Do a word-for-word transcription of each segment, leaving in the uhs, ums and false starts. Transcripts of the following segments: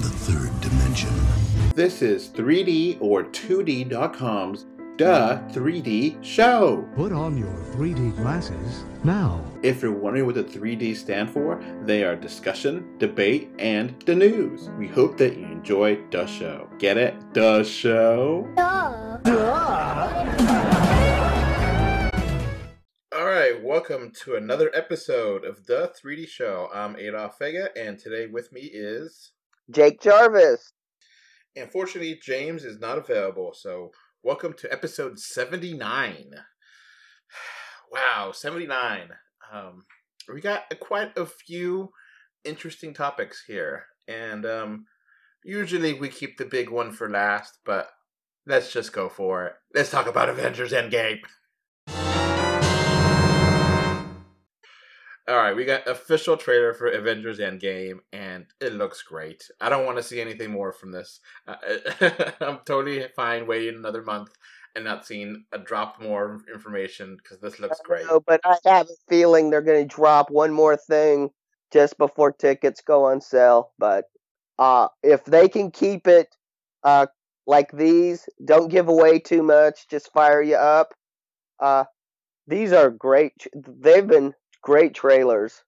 from the third dimension. This is three D or two D dot com's Duh three D Show. Put on your three D glasses now. If you're wondering what the three D stand for, they are discussion, debate, and the news. We hope that you enjoy the show. Get it? The show? Duh. Duh. All right, welcome to another episode of the three D Show. I'm Adolph Fega, and today with me is... Jake Jarvis. Unfortunately, James is not available, so... Welcome to episode seventy-nine. Wow, seventy-nine. Um, we got a, quite a few interesting topics here. And um, usually we keep the big one for last, but let's just go for it. Let's talk about Avengers Endgame. All right, we got official trailer for Avengers Endgame, and it looks great. I don't want to see anything more from this. Uh, I'm totally fine waiting another month and not seeing a drop more information, because this looks great. I know, but I have a feeling they're going to drop one more thing just before tickets go on sale. But uh, if they can keep it uh, like these, don't give away too much, just fire you up. Uh, these are great. They've been... great trailers.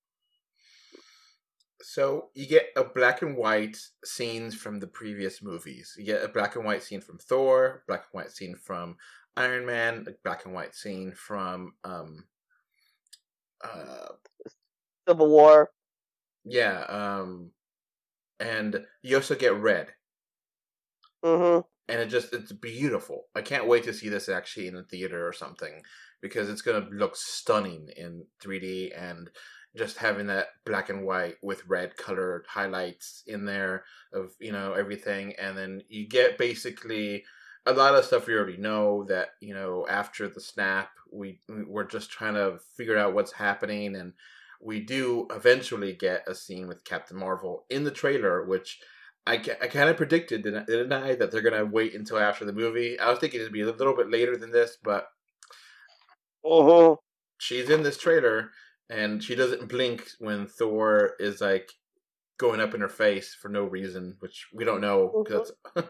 So you get a black and white scenes from the previous movies. You get a black and white scene from Thor, black and white scene from Iron Man, a black and white scene from um, uh, Civil War. Yeah, um, and you also get red. Mm-hmm. And it just, it's beautiful. I can't wait to see this actually in a theater or something, because it's going to look stunning in three D, and just having that black and white with red color highlights in there of, you know, everything. And then you get basically a lot of stuff we already know that, you know, after the snap, we, we're just trying to figure out what's happening. And we do eventually get a scene with Captain Marvel in the trailer, which... I, I kind of predicted, didn't I, that they're going to wait until after the movie. I was thinking it'd be a little bit later than this, but oh, she's in this trailer, and she doesn't blink when Thor is, like, going up in her face for no reason, which we don't know. Cause that's...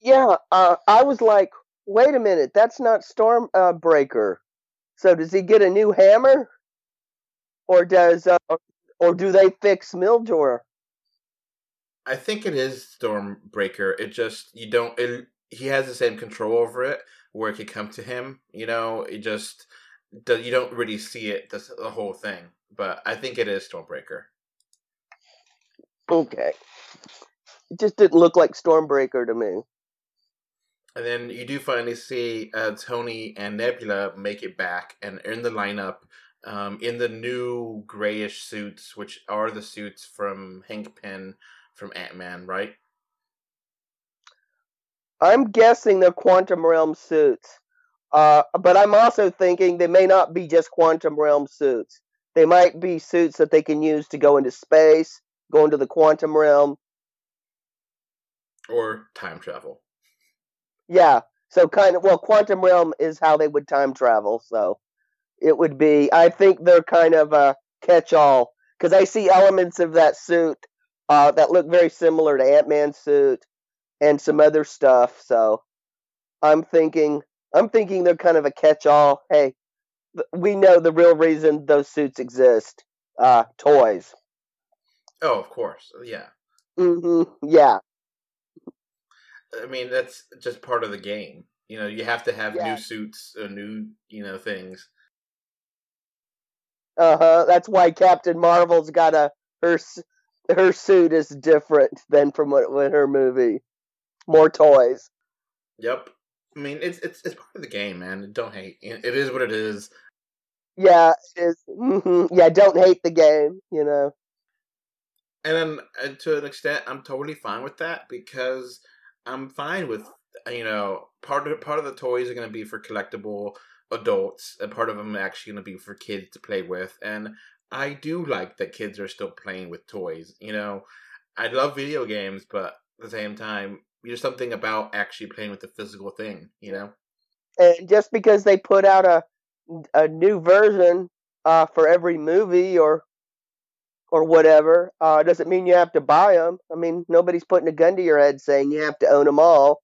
yeah, uh, I was like, wait a minute, that's not Stormbreaker. Uh, so does he get a new hammer? Or does, uh, or do they fix Mjolnir? I think it is Stormbreaker. It just, you don't, it, he has the same control over it where it could come to him. You know, it just, you don't really see it, the, the whole thing. But I think it is Stormbreaker. Okay. It just didn't look like Stormbreaker to me. And then you do finally see uh, Tony and Nebula make it back and in the lineup. Um, in the new grayish suits, which are the suits from Hank Pym. From Ant-Man, right? I'm guessing they're Quantum Realm suits. Uh, but I'm also thinking they may not be just Quantum Realm suits. They might be suits that they can use to go into space, go into the Quantum Realm. Or time travel. Yeah, so kind of, well, Quantum Realm is how they would time travel, so it would be, I think they're kind of a catch-all, because I see elements of that suit Uh, that look very similar to Ant-Man's suit and some other stuff. So I'm thinking, I'm thinking they're kind of a catch-all. Hey, th- we know the real reason those suits exist. Uh, toys. Oh, of course. Yeah. Mm-hmm. Yeah. I mean, that's just part of the game. You know, you have to have yeah. new suits or new, you know, things. Uh-huh. That's why Captain Marvel's got a... her. Her suit is different than from what in her movie. More toys. Yep. I mean, it's it's it's part of the game, man. Don't hate. It is what it is. Yeah, it is. Mm-hmm. Yeah, don't hate the game, you know. And then, and to an extent, I'm totally fine with that, because I'm fine with, you know, part of part of the toys are going to be for collectible adults, and part of them are actually going to be for kids to play with, and I do like that kids are still playing with toys. You know, I love video games, but at the same time, there's something about actually playing with the physical thing, you know? And just because they put out a a new version uh, for every movie or or whatever, uh, doesn't mean you have to buy them. I mean, nobody's putting a gun to your head saying you have to own them all.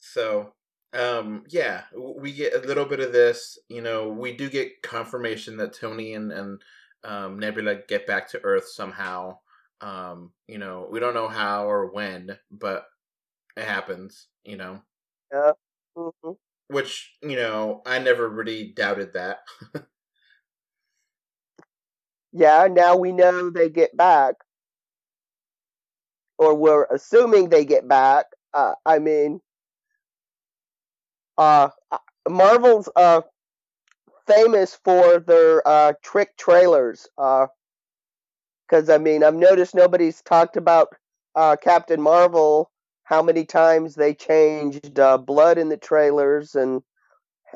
So, um, yeah, we get a little bit of this. You know, we do get confirmation that Tony and, and um, Nebula get back to Earth somehow. Um, you know, we don't know how or when, but it happens, you know. Uh, mm-hmm. Which, you know, I never really doubted that. Yeah, now we know they get back. Or we're assuming they get back. Uh, I mean, uh, Marvel's uh, famous for their uh, trick trailers. Because, uh, I mean, I've noticed nobody's talked about uh, Captain Marvel, how many times they changed uh, blood in the trailers and,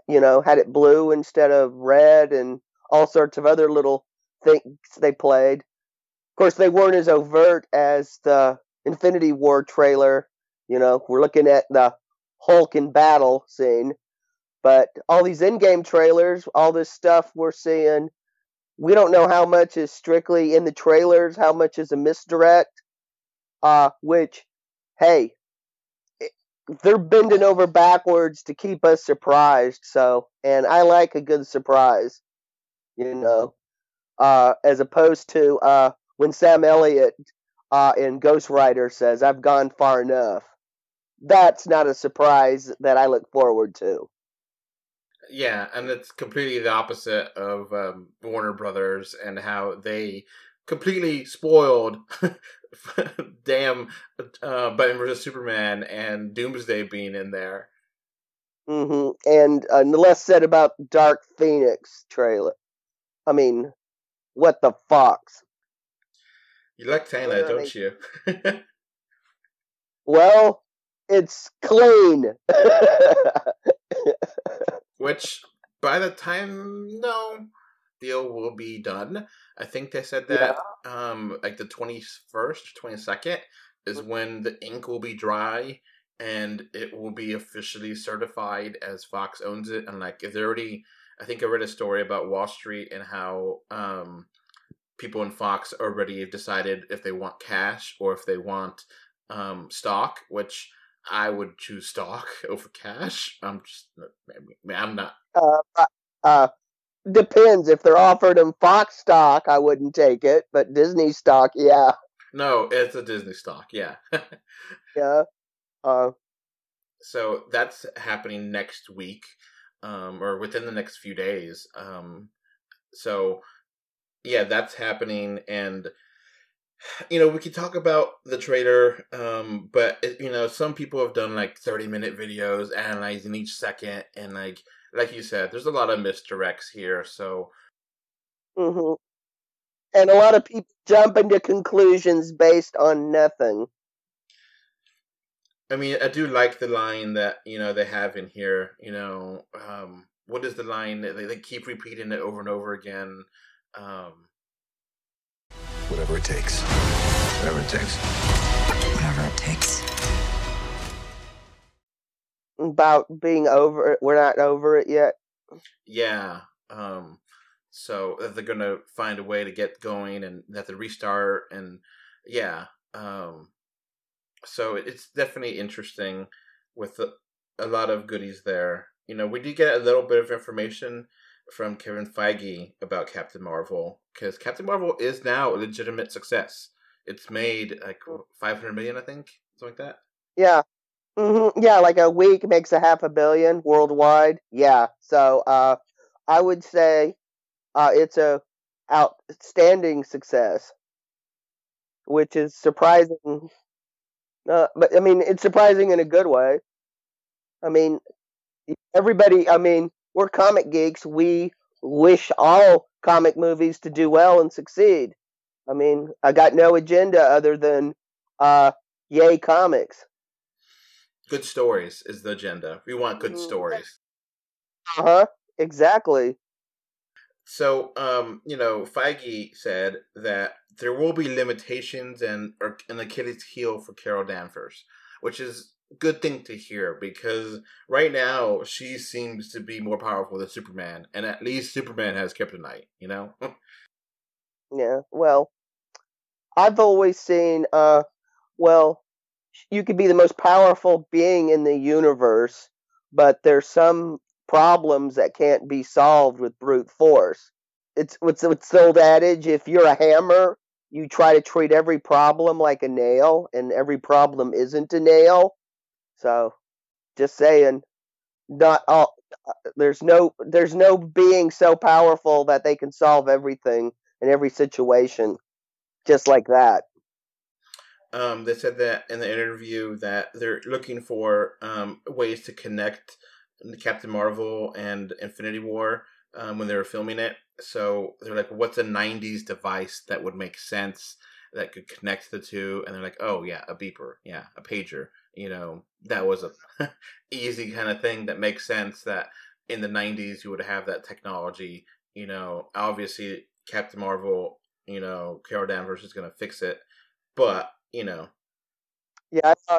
you know, had it blue instead of red and all sorts of other little things they played. Of course, they weren't as overt as the Infinity War trailer. You know, we're looking at the Hulk in battle scene. But all these in-game trailers, all this stuff we're seeing, we don't know how much is strictly in the trailers, how much is a misdirect, uh, which, hey, they're bending over backwards to keep us surprised. So, and I like a good surprise, you know, uh, as opposed to uh, when Sam Elliott uh, in Ghost Rider says, "I've gone far enough." That's not a surprise that I look forward to. Yeah, and it's completely the opposite of um, Warner Brothers and how they completely spoiled damn uh, Batman versus Superman and Doomsday being in there. Mm-hmm. And uh, the less said about Dark Phoenix trailer. I mean, what the Fox? You like saying that, don't you? Well, it's clean. Which, by the time, no... deal will be done. I think they said that yeah. um, like the twenty-first, twenty-second is when the ink will be dry and it will be officially certified as Fox owns it. And like, if they already, I think I read a story about Wall Street and how um, people in Fox already have decided if they want cash or if they want um, stock, which I would choose stock over cash. I'm just, I'm not. Uh, uh. Depends. If they're offered them Fox stock, I wouldn't take it, but Disney stock, yeah. No, it's a Disney stock, yeah. Yeah. Uh, so that's happening next week, um, or within the next few days. Um, so, yeah, that's happening, and, you know, we could talk about the trailer, um, but, it, you know, some people have done, like, thirty-minute videos analyzing each second, and, like, Like you said, there's a lot of misdirects here, so. Mm-hmm. And a lot of people jump into conclusions based on nothing. I mean, I do like the line that, you know, they have in here, you know, um, what is the line? They, they keep repeating it over and over again. Um, whatever it takes. Whatever it takes. Whatever it takes. About being over it, we're not over it yet. Yeah, um, so they're gonna find a way to get going and have to restart, and yeah, um, so it's definitely interesting with a, a lot of goodies there. You know, we did get a little bit of information from Kevin Feige about Captain Marvel, because Captain Marvel is now a legitimate success. It's made like five hundred million, I think, something like that. Yeah. Mm-hmm. Yeah, like a week makes a half a billion worldwide. Yeah, so uh, I would say uh, it's a outstanding success, which is surprising. Uh, but I mean, it's surprising in a good way. I mean, everybody. I mean, we're comic geeks. We wish all comic movies to do well and succeed. I mean, I got no agenda other than uh, yay comics. Good stories is the agenda. We want good stories. Uh-huh. Exactly. So, um, you know, Feige said that there will be limitations and or an Achilles heel for Carol Danvers, which is a good thing to hear because right now she seems to be more powerful than Superman, and at least Superman has kryptonite, you know? Yeah, well, I've always seen, uh, well, you could be the most powerful being in the universe, but there's some problems that can't be solved with brute force. It's what's what's the old adage, if you're a hammer, you try to treat every problem like a nail, and every problem isn't a nail. So, just saying, not all, there's no there's no being so powerful that they can solve everything in every situation, just like that. Um, they said that in the interview that they're looking for um, ways to connect Captain Marvel and Infinity War um, when they were filming it. So they're like, what's a nineties device that would make sense that could connect the two? And they're like, oh, yeah, a beeper. Yeah, a pager. You know, that was a easy kind of thing that makes sense that in the nineties you would have that technology. You know, obviously Captain Marvel, you know, Carol Danvers is going to fix it. But, you know, yeah, I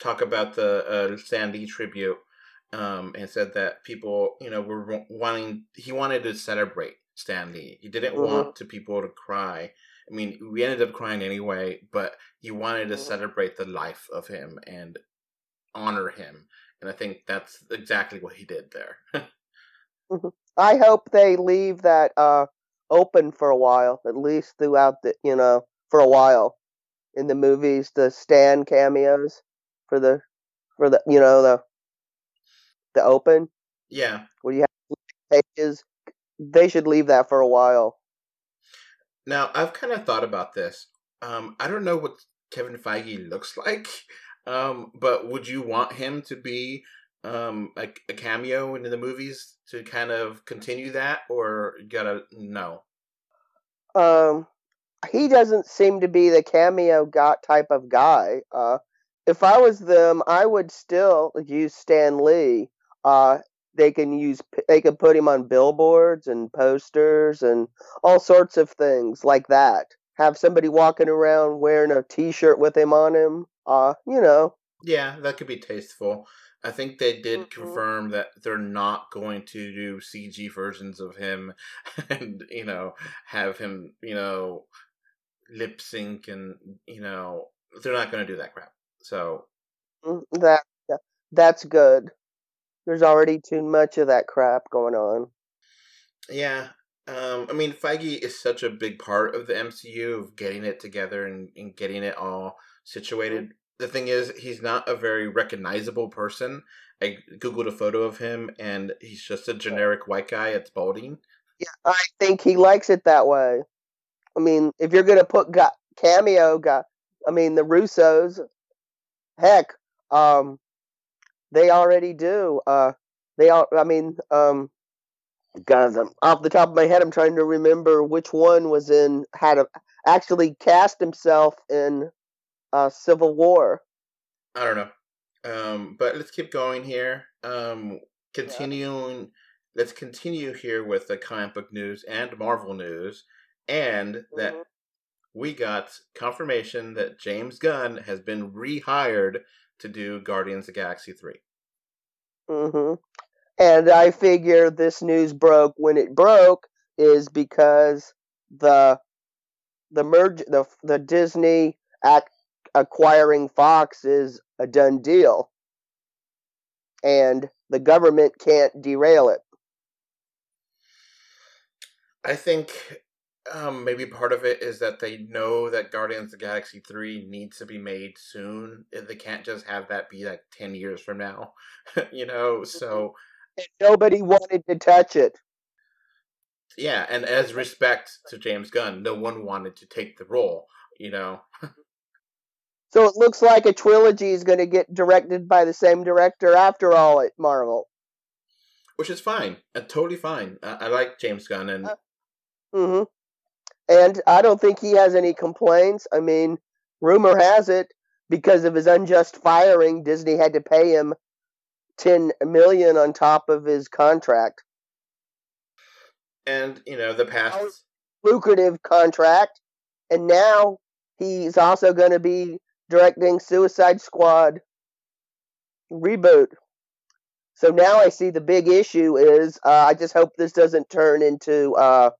talk about the uh, Stan Lee tribute. Um, and said that people, you know, were wanting, he wanted to celebrate Stan Lee. He didn't mm-hmm. want to people to cry. I mean, we ended up crying anyway, but he wanted to celebrate the life of him and honor him. And I think that's exactly what he did there. mm-hmm. I hope they leave that uh, open for a while, at least throughout the, you know, for a while in the movies, the Stan cameos for the, for the, you know, the, The open, yeah. Where you have pages, they should leave that for a while. Now, I've kind of thought about this. Um, I don't know what Kevin Feige looks like, um, but would you want him to be um, a, a cameo in the movies to kind of continue that, or you gotta no? Um, he doesn't seem to be the cameo got type of guy. Uh, if I was them, I would still use Stan Lee. Uh, they can use, they can put him on billboards and posters and all sorts of things like that. Have somebody walking around wearing a T-shirt with him on him. Uh, you know. Yeah, that could be tasteful. I think they did mm-hmm. confirm that they're not going to do C G versions of him and, you know, have him, you know, lip sync and, you know, they're not going to do that crap. So. That, that's good. There's already too much of that crap going on. Yeah. Um, I mean, Feige is such a big part of the M C U, of getting it together and, and getting it all situated. The thing is, he's not a very recognizable person. I Googled a photo of him, and he's just a generic white guy that's balding. Yeah, I think he likes it that way. I mean, if you're going to put got, cameo, got, I mean, the Russos, heck, um... they already do. Uh, they all, I mean, um, guys, I'm, off the top of my head, I'm trying to remember which one was in, had a, actually cast himself in uh, Civil War. I don't know. Um, but let's keep going here. Um, continuing, yeah. Let's continue here with the comic book news and Marvel news. And mm-hmm. that we got confirmation that James Gunn has been rehired to do Guardians of the Galaxy three. Mm-hmm. And I figure this news broke when it broke is because the the merge the the Disney ac- acquiring Fox is a done deal, and the government can't derail it. I think Um, maybe part of it is that they know that Guardians of the Galaxy three needs to be made soon. They can't just have that be like ten years from now, you know, so. And nobody wanted to touch it. Yeah, and as respect to James Gunn, no one wanted to take the role, you know. So it looks like a trilogy is going to get directed by the same director after all at Marvel. Which is fine. Uh, totally fine. Uh, I like James Gunn and... Uh, mm-hmm. And I don't think he has any complaints. I mean, rumor has it, because of his unjust firing, Disney had to pay him ten million dollars on top of his contract. And, you know, the past... lucrative contract. And now he's also going to be directing Suicide Squad reboot. So now I see the big issue is, uh, I just hope this doesn't turn into... Uh,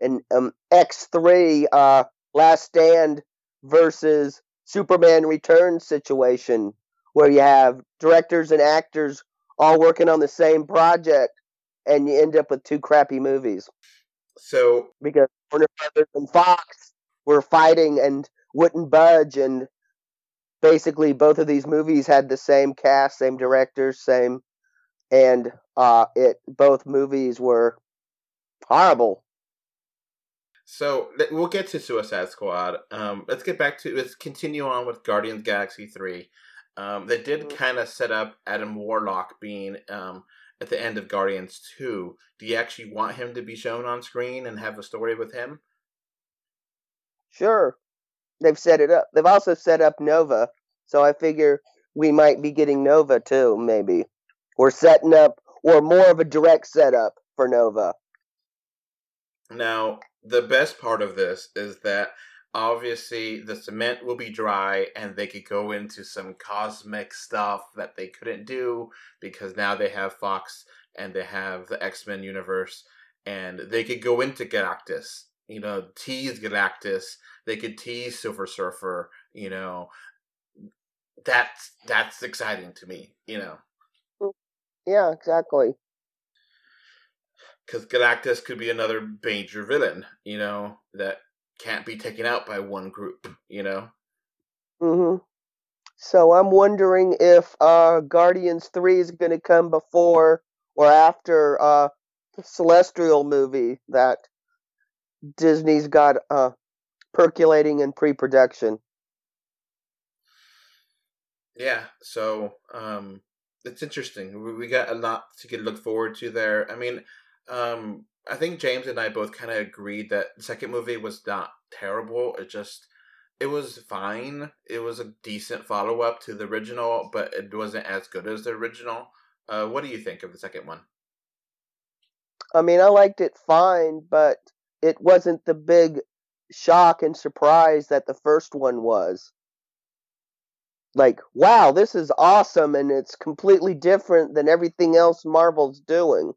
and um, X three uh, Last Stand versus Superman Returns situation, where you have directors and actors all working on the same project, and you end up with two crappy movies. So because Warner Brothers and Fox were fighting and wouldn't budge, and basically both of these movies had the same cast, same directors, same, and uh, it both movies were horrible. So we'll get to Suicide Squad. Um, let's get back to let's continue on with Guardians Galaxy three. Um, they did kind of set up Adam Warlock being um, at the end of Guardians two. Do you actually want him to be shown on screen and have a story with him? Sure. They've set it up. They've also set up Nova. So I figure we might be getting Nova too, maybe. Or setting up, or more of a direct setup for Nova. Now, the best part of this is that obviously, the cement will be dry, and they could go into some cosmic stuff that they couldn't do because now they have Fox and they have the X-Men universe, and they could go into Galactus, you know, tease Galactus. They could tease Silver Surfer, you know. That's that's exciting to me, you know. Yeah, exactly. Because Galactus could be another major villain, you know, that can't be taken out by one group, you know? Mm-hmm. So I'm wondering if uh, Guardians three is going to come before or after uh, the Celestial movie that Disney's got uh, percolating in pre-production. Yeah, so um, it's interesting. We got a lot to look forward to there. I mean, um... I think James and I both kind of agreed that the second movie was not terrible. It just, it was fine. It was a decent follow-up to the original, but it wasn't as good as the original. Uh, what do you think of the second one? I mean, I liked it fine, but it wasn't the big shock and surprise that the first one was. Like, wow, this is awesome, and it's completely different than everything else Marvel's doing.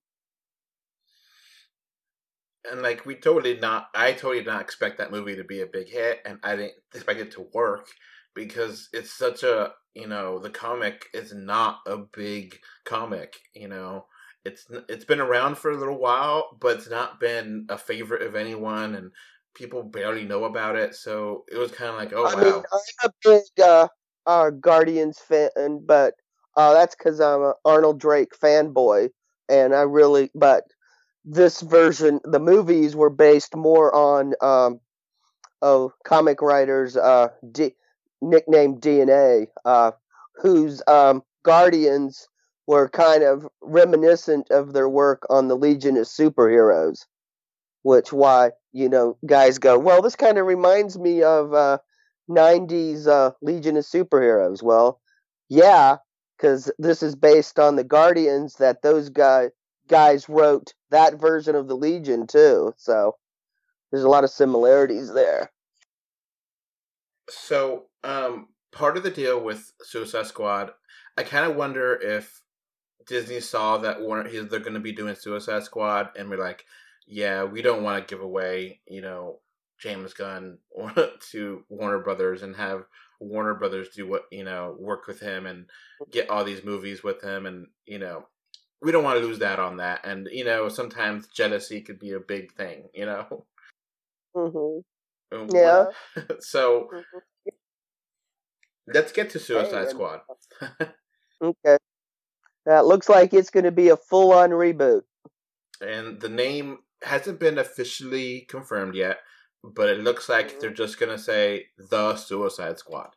And, like, we totally not, I totally did not expect that movie to be a big hit, and I didn't expect it to work, because it's such a, you know, the comic is not a big comic, you know. It's it's been around for a little while, but it's not been a favorite of anyone, and people barely know about it, so it was kind of like, oh, I wow. I mean, I'm a big uh, uh, Guardians fan, but uh, that's because I'm an Arnold Drake fanboy, and I really, but... This version, the movies were based more on um, oh, comic writer's uh, D- nickname D N A, uh, whose um, Guardians were kind of reminiscent of their work on the Legion of Superheroes, which why, you know, guys go, well, this kind of reminds me of uh, nineties uh, Legion of Superheroes. Well, yeah, because this is based on the Guardians that those guys, guys wrote that version of the Legion too, so there's a lot of similarities there. So um part of the deal with Suicide Squad, I kind of wonder if Disney saw that Warner they're going to be doing Suicide Squad and we're like, yeah, we don't want to give away, you know, James Gunn to Warner Brothers and have Warner Brothers do what, you know, work with him and get all these movies with him, and you know, we don't want to lose that on that. And, you know, sometimes jealousy could be a big thing, you know? Mm-hmm. Yeah. So, mm-hmm. Let's get to Suicide hey, Squad. Okay. That looks like it's going to be a full-on reboot. And the name hasn't been officially confirmed yet, but it looks like mm-hmm. they're just going to say The Suicide Squad.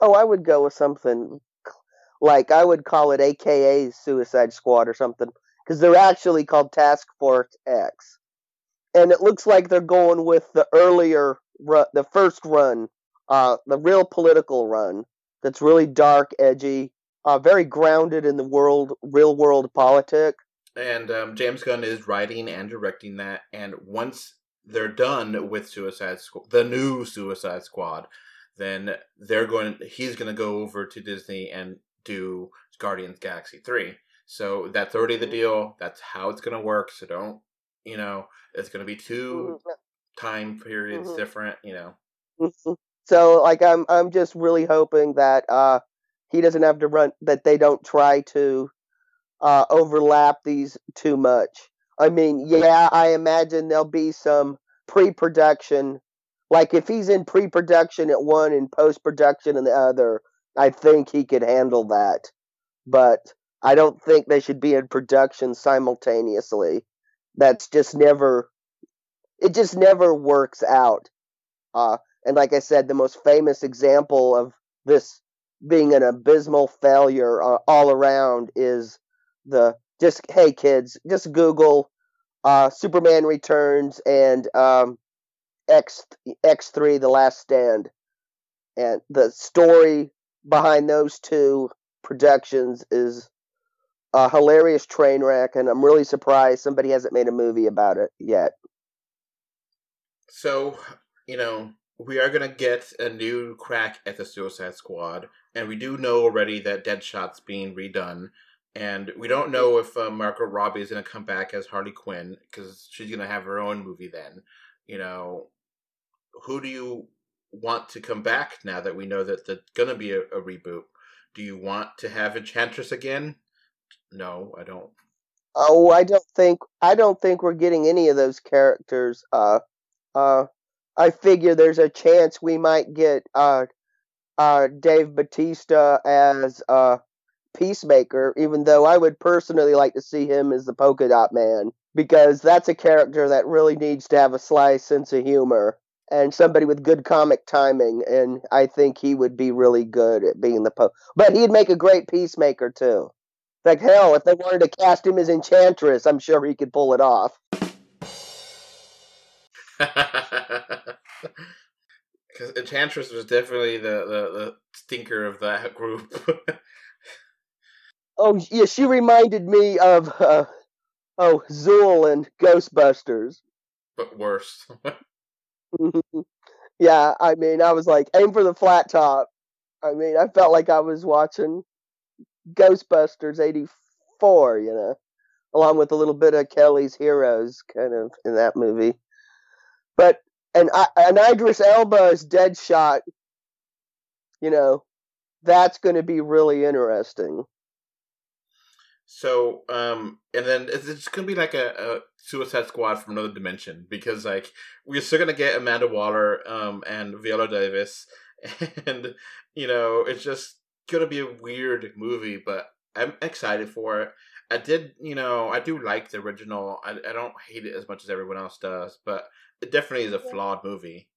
Oh, I would go with something... Like, I would call it A K A Suicide Squad or something, because they're actually called Task Force X. And it looks like they're going with the earlier, run, the first run, uh, the real political run that's really dark, edgy, uh, very grounded in the world, real world politic. And um, James Gunn is writing and directing that, and once they're done with Suicide Squad, the new Suicide Squad, then they're going. he's going to go over to Disney and do Guardians Galaxy three. So that's already the deal. That's how it's going to work. So don't you know, it's going to be two mm-hmm. time periods mm-hmm. different, you know. Mm-hmm. So, like, I'm I'm just really hoping that uh, he doesn't have to run, that they don't try to uh, overlap these too much. I mean, yeah, I imagine there'll be some pre-production. Like, if he's in pre-production at one and post-production in the other, I think he could handle that. But I don't think they should be in production simultaneously. That's just never, it just never works out. Uh, and like I said, the most famous example of this being an abysmal failure uh, all around is the, just, hey kids, just Google uh, Superman Returns and um, X, X three, The Last Stand. And the story behind those two productions is a hilarious train wreck, and I'm really surprised somebody hasn't made a movie about it yet. So, you know, we are going to get a new crack at the Suicide Squad, and we do know already that Deadshot's being redone, and we don't know if uh, Margot Robbie is going to come back as Harley Quinn, because she's going to have her own movie then. You know, who do you want to come back now that we know that there's going to be a, a reboot? Do you want to have Enchantress again? No, I don't. Oh, I don't think I don't think we're getting any of those characters. Uh, uh, I figure there's a chance we might get uh, uh, Dave Bautista as uh, Peacemaker, even though I would personally like to see him as the Polka Dot Man, because that's a character that really needs to have a sly sense of humor and somebody with good comic timing, and I think he would be really good at being the Polka. But he'd make a great Peacemaker too. Like, hell, if they wanted to cast him as Enchantress, I'm sure he could pull it off. Because Enchantress was definitely the, the, the stinker of that group. Oh, yeah, she reminded me of, uh, oh, Zool and Ghostbusters. But worse. Yeah, I mean, I was like, aim for the flat top. I mean, I felt like I was watching Ghostbusters eighty-four, you know, along with a little bit of Kelly's Heroes kind of in that movie. But and and Idris Elba's Deadshot, you know, that's going to be really interesting. So um and then it's going to be like a, a Suicide Squad from another dimension, because like we're still going to get Amanda Waller um and Viola Davis, and you know, it's just gonna be a weird movie, but I'm excited for it. I did, you know, I do like the original. I, I don't hate it as much as everyone else does, but it definitely is a flawed movie.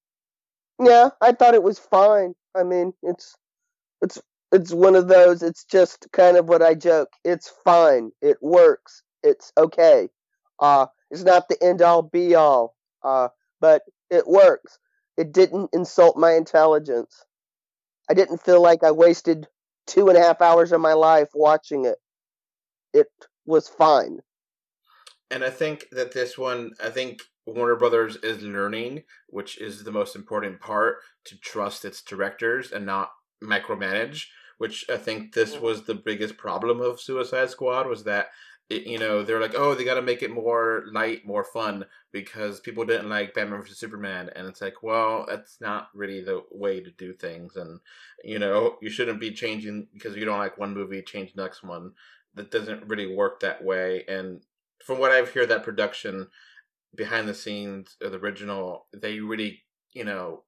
Yeah, I thought it was fine. I mean, it's it's it's one of those. It's just kind of what I joke. It's fine. It works. It's okay. Uh, it's not the end all be all. Uh, but it works. It didn't insult my intelligence. I didn't feel like I wasted two and a half hours of my life watching it. It was fine. And I think that this one, I think Warner Brothers is learning, which is the most important part, to trust its directors and not micromanage, which I think this was the biggest problem of Suicide Squad, was that, it, you know, they're like, oh, they got to make it more light, more fun, because people didn't like Batman versus Superman. And it's like, well, that's not really the way to do things. And, you know, you shouldn't be changing because you don't like one movie, change the next one. That doesn't really work that way. And from what I've heard, that production behind the scenes of the original, they really, you know,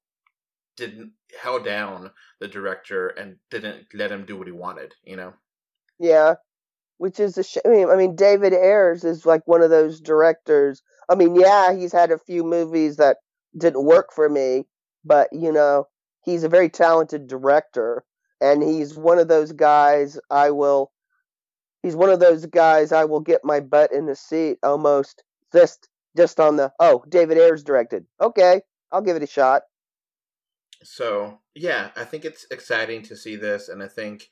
didn't held down the director and didn't let him do what he wanted, you know? Yeah. Which is a shame. I mean, David Ayers is like one of those directors. I mean, yeah, he's had a few movies that didn't work for me, but, you know, he's a very talented director, and he's one of those guys I will, he's one of those guys I will get my butt in the seat almost just, just on the, oh, David Ayers directed. Okay, I'll give it a shot. So, yeah, I think it's exciting to see this, and I think,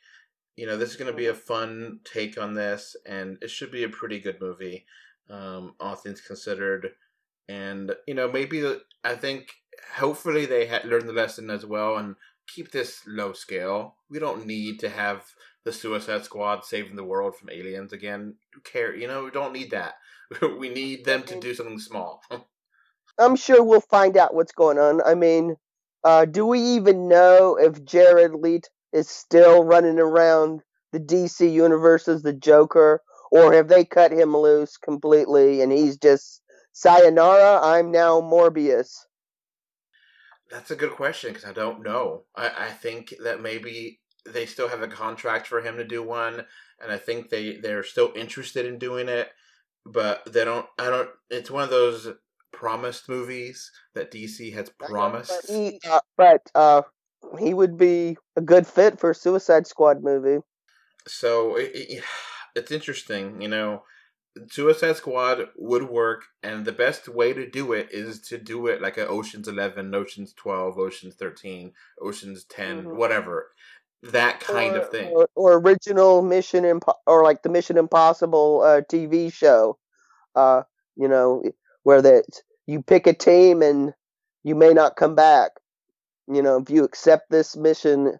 you know, this is going to be a fun take on this, and it should be a pretty good movie, um, all things considered. And, you know, maybe, the, I think, hopefully they ha- learned the lesson as well and keep this low scale. We don't need to have the Suicide Squad saving the world from aliens again. Who cares? You know, we don't need that. We need them to do something small. I'm sure we'll find out what's going on. I mean, uh, do we even know if Jared Leto is still running around the D C universe as the Joker, or have they cut him loose completely and he's just sayonara, I'm now Morbius? That's a good question, because I don't know. I, I think that maybe they still have a contract for him to do one, and I think they, they're still interested in doing it, but they don't, I don't, it's one of those promised movies that D C has promised. But he, uh, but, uh, he would be a good fit for a Suicide Squad movie. So, it, it, it's interesting, you know. Suicide Squad would work, and the best way to do it is to do it like an Ocean's eleven, Ocean's twelve, Ocean's thirteen, Ocean's ten, mm-hmm. whatever. That kind or, of thing. Or, or original Mission Impo- or like the Mission Impossible uh, T V show, uh, you know, where that you pick a team and you may not come back. You know, if you accept this mission,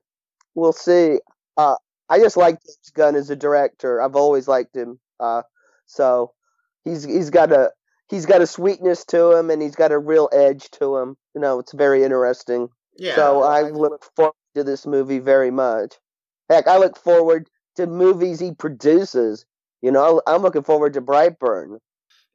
we'll see. Uh, I just like James Gunn as a director. I've always liked him. Uh, So he's he's got a he's got a sweetness to him, and he's got a real edge to him. You know, it's very interesting. Yeah. So I look forward to this movie very much. Heck, I look forward to movies he produces. You know, I'm looking forward to Brightburn.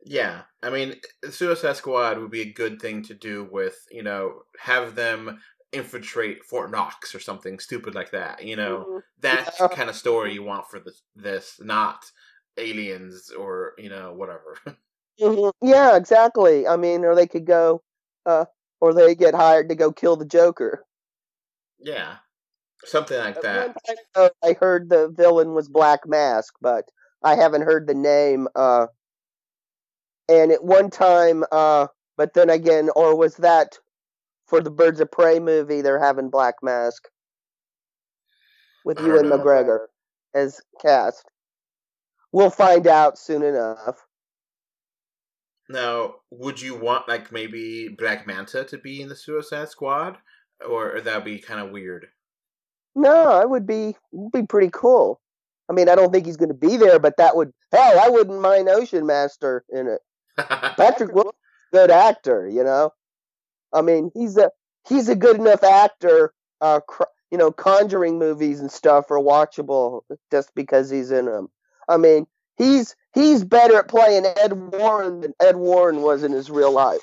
Yeah, I mean, Suicide Squad would be a good thing to do with, you know, have them infiltrate Fort Knox or something stupid like that. You know, mm-hmm. that's yeah. the kind of story you want for this. This not. Aliens or, you know, whatever. Mm-hmm. Yeah, exactly. I mean, or they could go, uh, or they get hired to go kill the Joker. Yeah, something like At that. One time ago, I heard the villain was Black Mask, but I haven't heard the name. Uh, and at one time, uh, but then again, or was that for the Birds of Prey movie, they're having Black Mask with Ewan McGregor as cast. We'll find out soon enough. Now, would you want, like, maybe Black Manta to be in the Suicide Squad? Or, or that would be kind of weird? No, it would be be pretty cool. I mean, I don't think he's going to be there, but that would... Hell, I wouldn't mind Ocean Master in it. Patrick Wilson's a good actor, you know? I mean, he's a he's a good enough actor. Uh, cr- you know, Conjuring movies and stuff are watchable just because he's in them. I mean, he's he's better at playing Ed Warren than Ed Warren was in his real life.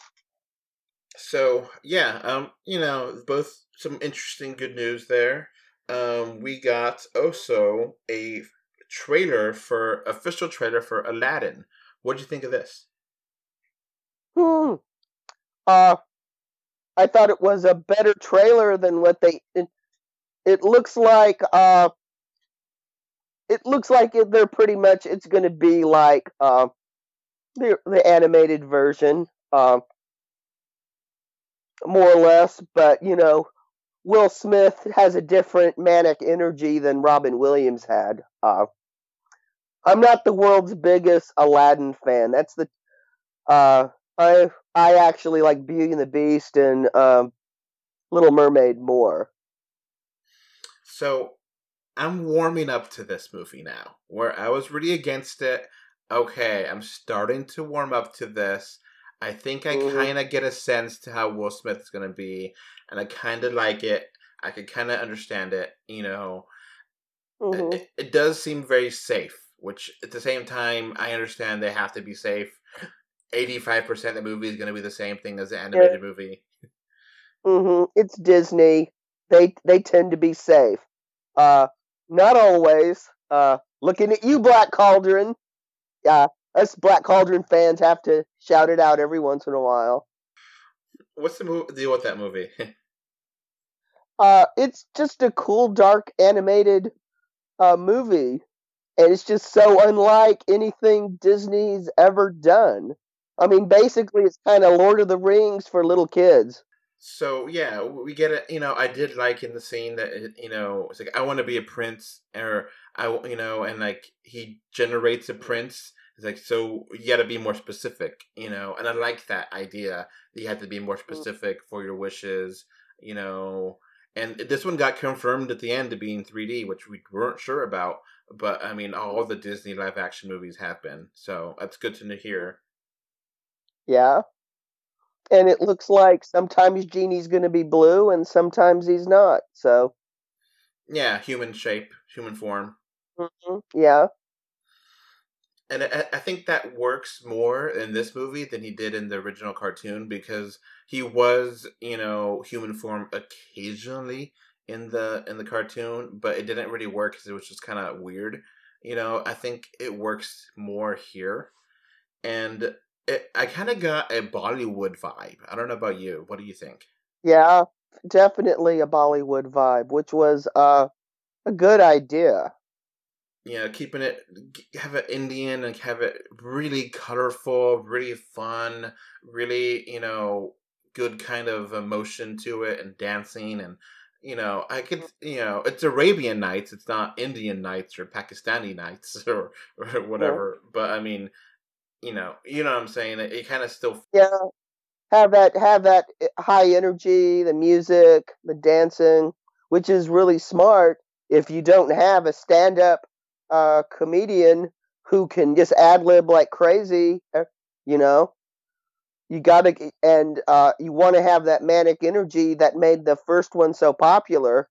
So, yeah, um, you know, both some interesting good news there. Um, we got also a trailer for, official trailer for Aladdin. What did you think of this? Hmm. Uh, I thought it was a better trailer than what they... It, it looks like... Uh, It looks like they're pretty much, it's going to be like uh, the, the animated version, uh, more or less. But, you know, Will Smith has a different manic energy than Robin Williams had. Uh, I'm not the world's biggest Aladdin fan. That's the, uh, I I actually like Beauty and the Beast and um, Little Mermaid more. So... I'm warming up to this movie now, where I was really against it. Okay, I'm starting to warm up to this. I think I kind of get a sense to how Will Smith is going to be, and I kind of like it. I could kind of understand it, you know. Mm-hmm. It, it does seem very safe, which at the same time, I understand they have to be safe. eighty-five percent of the movie is going to be the same thing as the animated yeah. movie. Mm-hmm. It's Disney. They, they tend to be safe. Uh, Not always. Uh, looking at you, Black Cauldron. Yeah, us Black Cauldron fans have to shout it out every once in a while. What's the mo- deal with that movie? uh, it's just a cool, dark, animated uh, movie. And it's just so unlike anything Disney's ever done. I mean, basically, it's kind of Lord of the Rings for little kids. So, yeah, we get it, you know, I did like in the scene that, it, you know, it's like, I want to be a prince, or, I, you know, and, like, he generates a prince. It's like, so you got to be more specific, you know, and I like that idea. You have to be more specific for your wishes, you know, And this one got confirmed at the end to be in three D, which we weren't sure about. But, I mean, all the Disney live-action movies have been. So that's good to hear. Yeah. And it looks like sometimes Genie's going to be blue and sometimes he's not. So. Yeah, human shape, human form. Mm-hmm. Yeah. And I, I think that works more in this movie than he did in the original cartoon, because he was, you know, human form occasionally in the in the cartoon, but it didn't really work because it was just kind of weird. You know, I think it works more here. And it, I kind of got a Bollywood vibe. I don't know about you. What do you think? Yeah, definitely a Bollywood vibe, which was uh, a good idea. Yeah, keeping it, have it Indian and have it really colorful, really fun, really, you know, good kind of emotion to it, and dancing, and, you know, I could, you know, it's Arabian Nights, it's not Indian Nights or Pakistani Nights or, or whatever, yeah. But I mean, you know, you know what I'm saying, it, it kind of still... Yeah, have that, have that high energy, the music, the dancing, which is really smart if you don't have a stand-up uh, comedian who can just ad-lib like crazy, you know? You gotta, and uh, you want to have that manic energy that made the first one so popular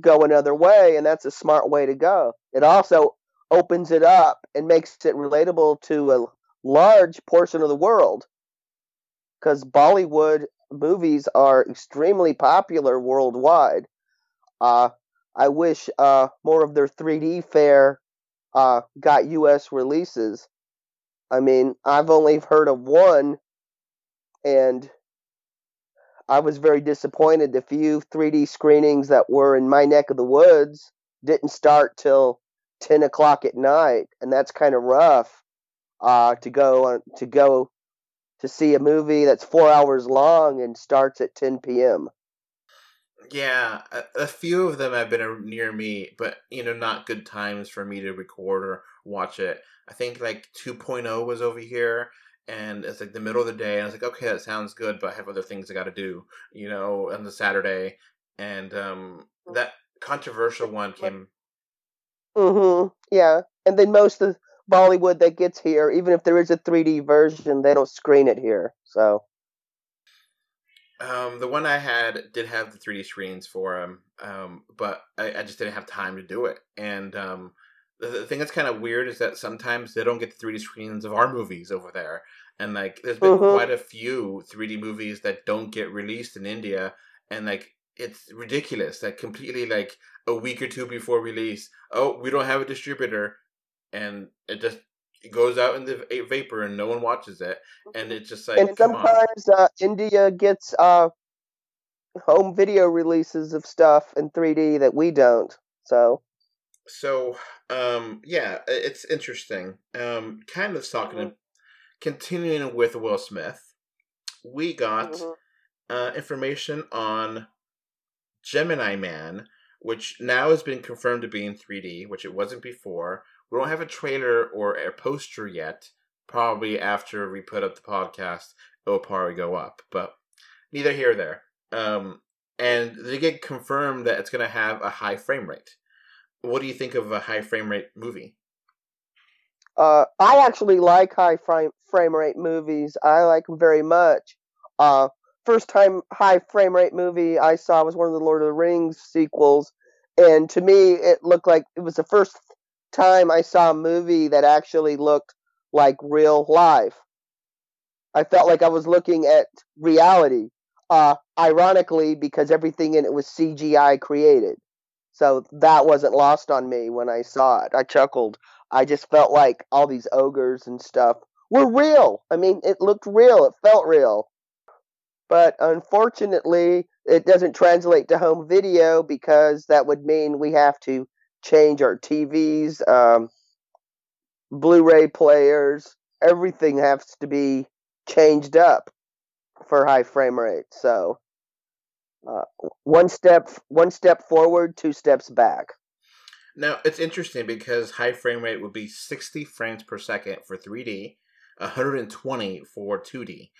go another way, and that's a smart way to go. It also opens it up and makes it relatable to a large portion of the world, because Bollywood movies are extremely popular worldwide. Uh, I wish uh, more of their three D fare uh, got U S releases. I mean, I've only heard of one. And I was very disappointed. The few three D screenings that were in my neck of the woods didn't start till ten o'clock at night, and that's kind of rough uh, to go on, to go to see a movie that's four hours long and starts at ten p.m. Yeah, a, a few of them have been near me, but you know, not good times for me to record or watch it. I think like two point oh was over here. And it's like the middle of the day, and I was like, okay, that sounds good, but I have other things I got to do, you know, on the Saturday. And um, that controversial one came. Mm-hmm. Yeah. And then most of Bollywood that gets here, even if there is a three D version, they don't screen it here. So. Um, the one I had did have the three D screens for him, um, but I, I just didn't have time to do it. And um the thing that's kind of weird is that sometimes they don't get the three D screens of our movies over there. And, like, there's been mm-hmm. quite a few three D movies that don't get released in India. And, like, it's ridiculous. Like, completely, like, a week or two before release, oh, we don't have a distributor. And it just it goes out in the vapor and no one watches it. And it's just like, and sometimes uh, India gets uh, home video releases of stuff in three D that we don't. So... So, um, yeah, it's interesting. Um, kind of talking, mm-hmm. continuing with Will Smith, we got mm-hmm. uh, information on Gemini Man, which now has been confirmed to be in three D, which it wasn't before. We don't have a trailer or a poster yet. Probably after we put up the podcast, it'll probably go up, but neither here nor there. Um, and they get confirmed that it's going to have a high frame rate. What do you think of a high frame rate movie? Uh, I actually like high frame frame rate movies. I like them very much. Uh, first time high frame rate movie I saw was one of the Lord of the Rings sequels. And to me, it looked like it was the first time I saw a movie that actually looked like real life. I felt like I was looking at reality, uh, ironically, because everything in it was C G I created. So that wasn't lost on me when I saw it. I chuckled. I just felt like all these ogres and stuff were real. I mean, it looked real. It felt real. But unfortunately, it doesn't translate to home video, because that would mean we have to change our T Vs, um, Blu-ray players. Everything has to be changed up for high frame rate. So... Uh, one step, one step forward, two steps back. Now, it's interesting because high frame rate would be sixty frames per second for three D, one hundred twenty for two D.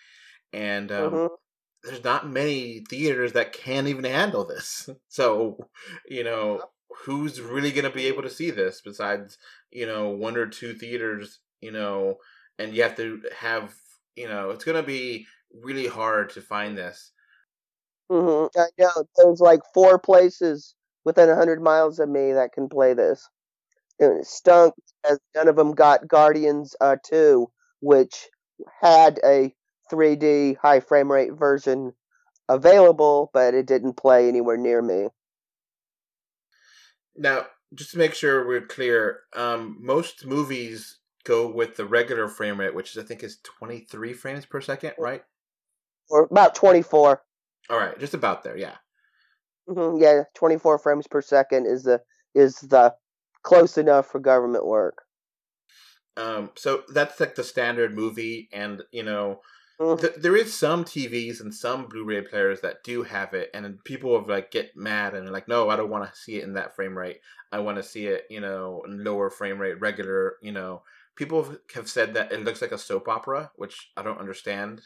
And um, mm-hmm. there's not many theaters that can even handle this. So, you know, who's really going to be able to see this besides, you know, one or two theaters, you know, and you have to have, you know, it's going to be really hard to find this. Mm-hmm. I know. There's like four places within one hundred miles of me that can play this. And it stunk as none of them got Guardians uh, two, which had a three D high frame rate version available, but it didn't play anywhere near me. Now, just to make sure we're clear, um, most movies go with the regular frame rate, which I think is twenty-three frames per second, right? Or about twenty-four. All right, just about there, yeah. Mm-hmm, yeah, twenty-four frames per second is the is the close enough for government work. Um, so that's like the standard movie, and you know, mm-hmm. th- there is some T Vs and some Blu-ray players that do have it, and people have like get mad and like, no, I don't want to see it in that frame rate. I want to see it, you know, lower frame rate, regular, you know. People have said that it looks like a soap opera, which I don't understand.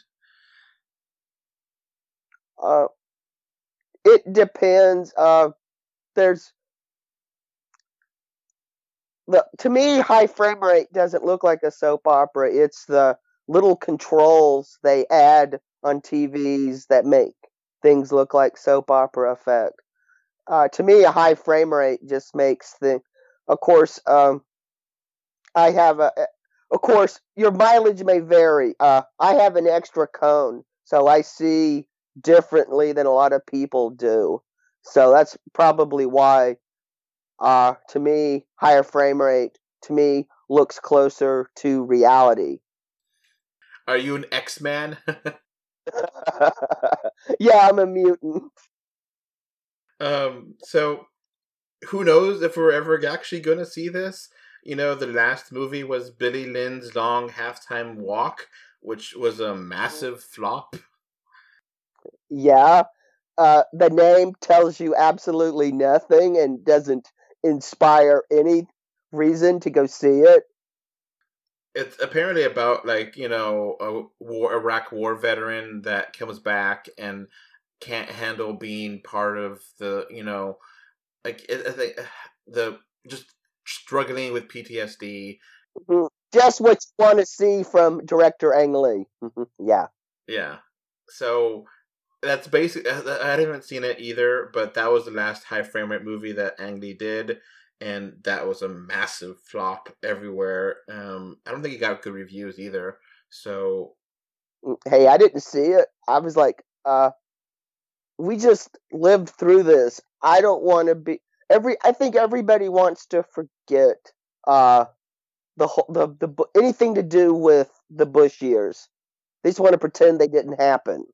Uh, it depends. Uh, there's the to me, high frame rate doesn't look like a soap opera. It's the little controls they add on T Vs that make things look like soap opera effect. Uh, to me, a high frame rate just makes things. Of course, um. I have a, of course, your mileage may vary. Uh, I have an extra cone, so I see differently than a lot of people do. So that's probably why, uh, to me, higher frame rate, to me, looks closer to reality. Are you an X-Man? Yeah, I'm a mutant. Um. So who knows if we're ever actually going to see this? You know, the last movie was Billy Lynn's Long Halftime Walk, which was a massive flop. Yeah. Uh, the name tells you absolutely nothing and doesn't inspire any reason to go see it. It's apparently about, like, you know, a war, Iraq war veteran that comes back and can't handle being part of the, you know, like, I think the just... struggling with P T S D. Mm-hmm. Just what you want to see from director Ang Lee. Mm-hmm. Yeah. Yeah. So that's basically, I, I haven't seen it either, but that was the last high frame rate movie that Ang Lee did. And that was a massive flop everywhere. Um, I don't think it got good reviews either. So. Hey, I didn't see it. I was like, uh, we just lived through this. I don't want to be. Every, I think everybody wants to forget uh, the whole, the the anything to do with the Bush years. They just want to pretend they didn't happen.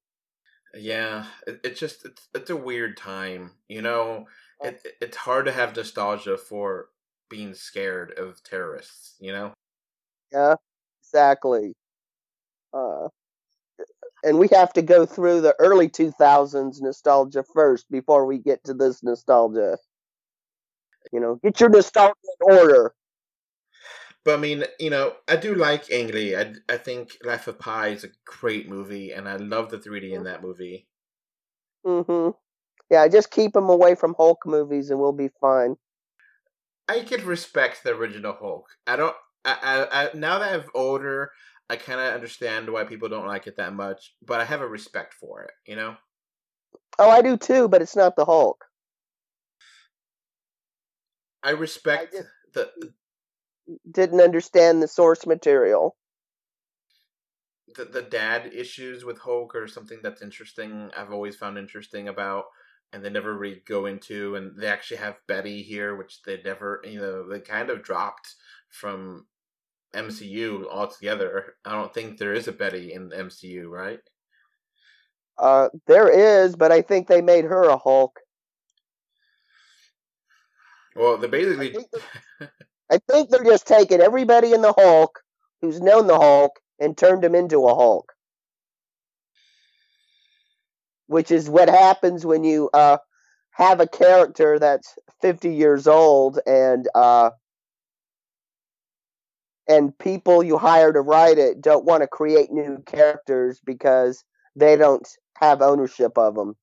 Yeah, it, it just it's it's a weird time, you know. It, it it's hard to have nostalgia for being scared of terrorists, you know. Yeah, exactly. Uh, and we have to go through the early two thousands nostalgia first before we get to this nostalgia. You know, get your nostalgia in order. But I mean, you know, I do like Ang Lee. I, I think Life of Pi is a great movie, and I love the three D in that movie. Mm-hmm. Yeah, just keep him away from Hulk movies, and we'll be fine. I could respect the original Hulk. I don't. I. I, I now that I'm older, I kind of understand why people don't like it that much. But I have a respect for it. You know. Oh, I do too. But it's not the Hulk. I respect I just, the... Didn't understand the source material. The, the dad issues with Hulk are something that's interesting, I've always found interesting about, and they never really go into, and they actually have Betty here, which they never, you know, they kind of dropped from M C U altogether. I don't think there is a Betty in the M C U, right? Uh, there is, but I think they made her a Hulk. Well, they basically... I think they're, I think they're just taking everybody in the Hulk who's known the Hulk and turned him into a Hulk. Which is what happens when you uh, have a character that's fifty years old and uh, and people you hire to write it don't want to create new characters because they don't have ownership of them.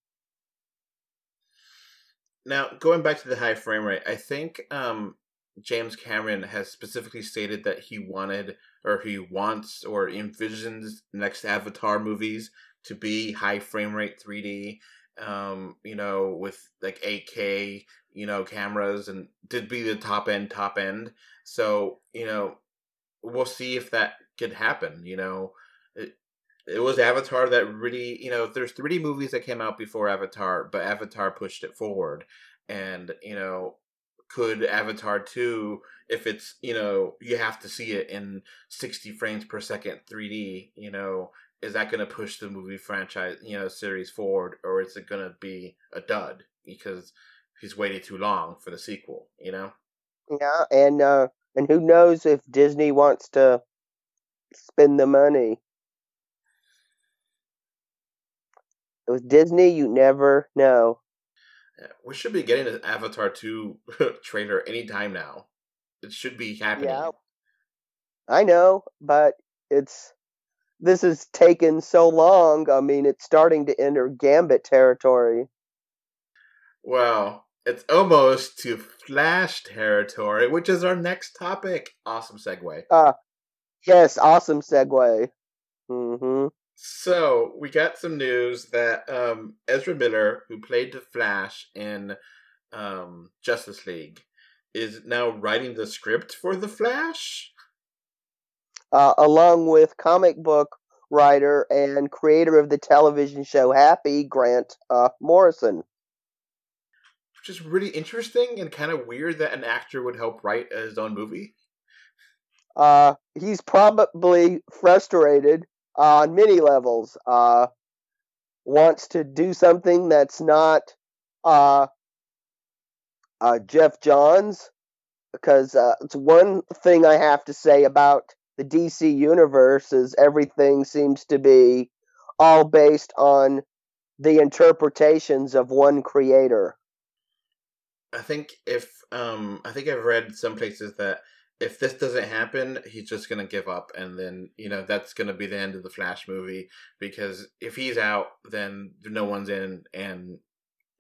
Now, going back to the high frame rate, I think um, James Cameron has specifically stated that he wanted, or he wants, or envisions next Avatar movies to be high frame rate three D, um, you know, with like eight K, you know, cameras, and did be the top end, top end. So, you know, we'll see if that could happen, you know. It, it was Avatar that really, you know, there's three D movies that came out before Avatar, but Avatar pushed it forward. And, you know, could Avatar two, if it's, you know, you have to see it in sixty frames per second three D, you know, is that going to push the movie franchise, you know, series forward, or is it going to be a dud because he's waited too long for the sequel, you know? Yeah, and uh, and who knows if Disney wants to spend the money. With Disney, you never know. We should be getting an Avatar two trailer anytime now. It should be happening. Yeah, I know, but it's this has taken so long. I mean, it's starting to enter Gambit territory. Well, it's almost to Flash territory, which is our next topic. Awesome segue. Uh, yes, awesome segue. Mm-hmm. So, we got some news that um, Ezra Miller, who played the Flash in um, Justice League, is now writing the script for the Flash? Uh, along with comic book writer and creator of the television show Happy, Grant uh, Morrison. Which is really interesting and kind of weird that an actor would help write his own movie. Uh, he's probably frustrated uh, on many levels. Uh, wants to do something that's not uh, uh, Jeff Johns, because uh, it's one thing I have to say about the D C universe is everything seems to be all based on the interpretations of one creator. I think if um, I think I've read some places that if this doesn't happen, he's just gonna give up, and then you know that's gonna be the end of the Flash movie, because if he's out, then no one's in, and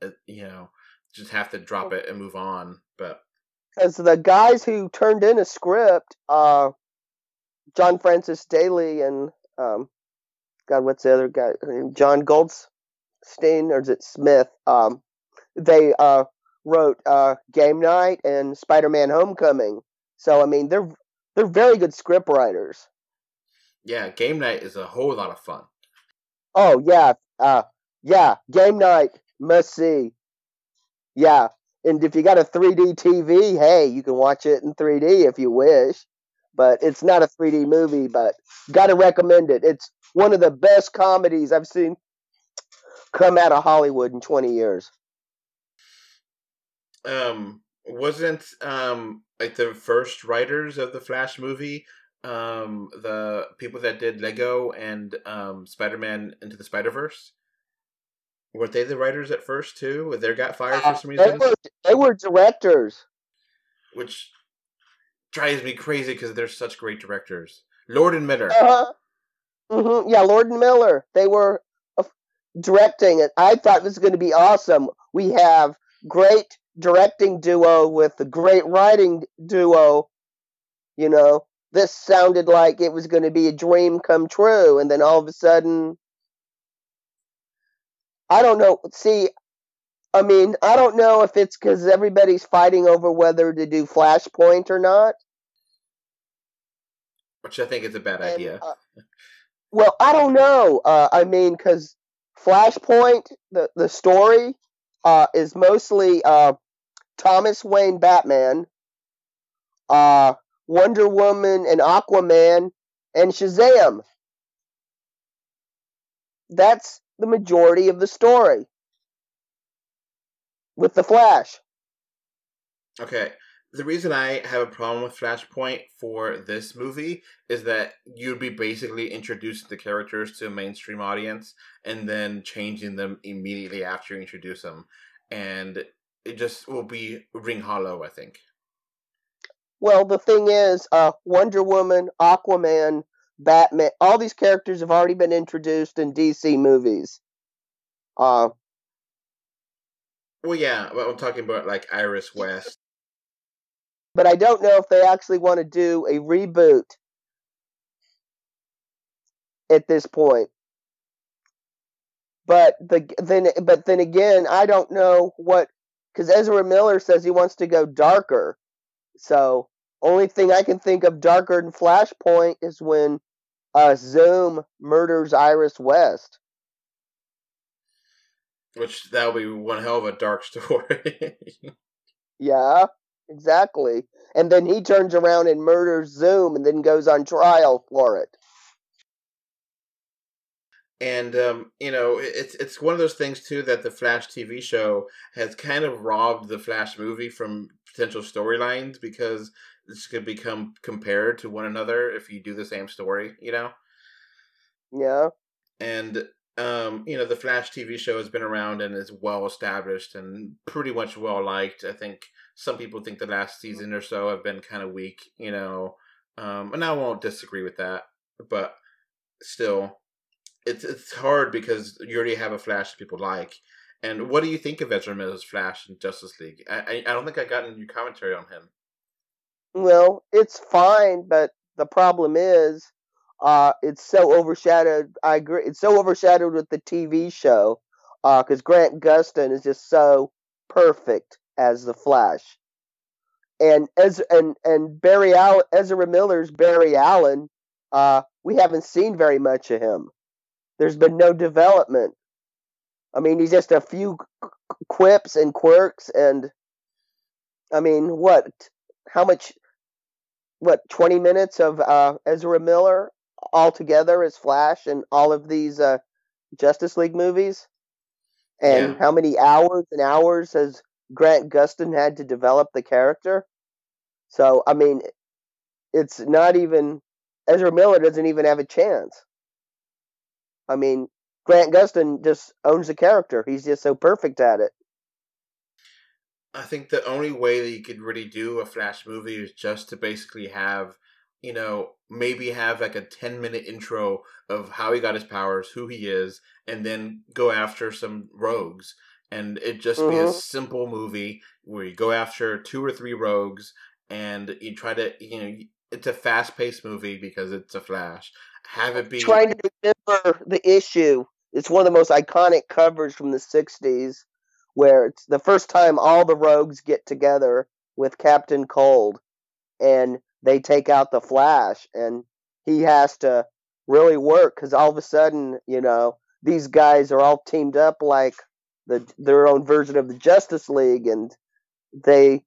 uh, you know just have to drop it and move on. But because the guys who turned in a script, uh, John Francis Daley and um, God, what's the other guy? John Goldstein, or is it Smith? Um, they uh. wrote uh, Game Night and Spider-Man Homecoming. So, I mean, they're they're very good script writers. Yeah, Game Night is a whole lot of fun. Oh, yeah. Uh, yeah, Game Night, must see. Yeah, and if you got a three D T V, hey, you can watch it in three D if you wish. But it's not a three D movie, but gotta recommend it. It's one of the best comedies I've seen come out of Hollywood in twenty years. Um, wasn't, um, like the first writers of the Flash movie, um, the people that did Lego and, um, Spider-Man Into the Spider-Verse? Weren't they the writers at first, too? They got fired for some reason? They were, they were directors. Which drives me crazy, because they're such great directors. Lord and Miller. Uh-huh. Mm-hmm. Yeah, Lord and Miller. They were uh, directing it. I thought this was going to be awesome. We have great directing duo with the great writing duo, you know, this sounded like it was going to be a dream come true, and then all of a sudden, I don't know, see, I mean, I don't know if it's because everybody's fighting over whether to do Flashpoint or not. Which I think is a bad and, idea. Uh, well, I don't know, uh, I mean, because Flashpoint, the, the story, Uh, is mostly uh, Thomas Wayne Batman, uh, Wonder Woman and Aquaman, and Shazam. That's the majority of the story with the Flash. Okay. The reason I have a problem with Flashpoint for this movie is that you'd be basically introducing the characters to a mainstream audience and then changing them immediately after you introduce them. And it just will be ring hollow, I think. Well, the thing is, uh, Wonder Woman, Aquaman, Batman, all these characters have already been introduced in D C movies. Uh, well, yeah, I'm talking about like Iris West. But I don't know if they actually want to do a reboot at this point. But the then, but then again, I don't know what, because Ezra Miller says he wants to go darker. So only thing I can think of darker than Flashpoint is when uh, Zoom murders Iris West. Which that'll be one hell of a dark story. Yeah, exactly. And then he turns around and murders Zoom, and then goes on trial for it. And, um, you know, it's it's one of those things, too, that the Flash T V show has kind of robbed the Flash movie from potential storylines, because this could become compared to one another if you do the same story, you know? Yeah. And, um, you know, the Flash T V show has been around and is well-established and pretty much well-liked. I think some people think the last season or so have been kind of weak, you know. Um, and I won't disagree with that, but still... It's it's hard because you already have a Flash that people like. And what do you think of Ezra Miller's Flash in Justice League? I I don't think I got any commentary on him. Well, it's fine, but the problem is, uh, it's so overshadowed. I agree. It's so overshadowed with the T V show, uh, because Grant Gustin is just so perfect as the Flash, and Ezra and and Barry Allen, Ezra Miller's Barry Allen. Uh, we haven't seen very much of him. There's been no development. I mean, he's just a few quips and quirks, and I mean, what? How much? What? Twenty minutes of uh, Ezra Miller altogether as Flash in all of these uh, Justice League movies, and yeah. How many hours and hours has Grant Gustin had to develop the character? So, I mean, it's not even Ezra Miller doesn't even have a chance. I mean, Grant Gustin just owns the character. He's just so perfect at it. I think the only way that you could really do a Flash movie is just to basically have, you know, maybe have like a ten-minute intro of how he got his powers, who he is, and then go after some rogues. And it just mm-hmm. be a simple movie where you go after two or three rogues and you try to, you know, it's a fast-paced movie because it's a Flash. Have it be trying to remember the issue. It's one of the most iconic covers from the sixties, where it's the first time all the rogues get together with Captain Cold, and they take out the Flash, and he has to really work because all of a sudden, you know, these guys are all teamed up like the their own version of the Justice League, and they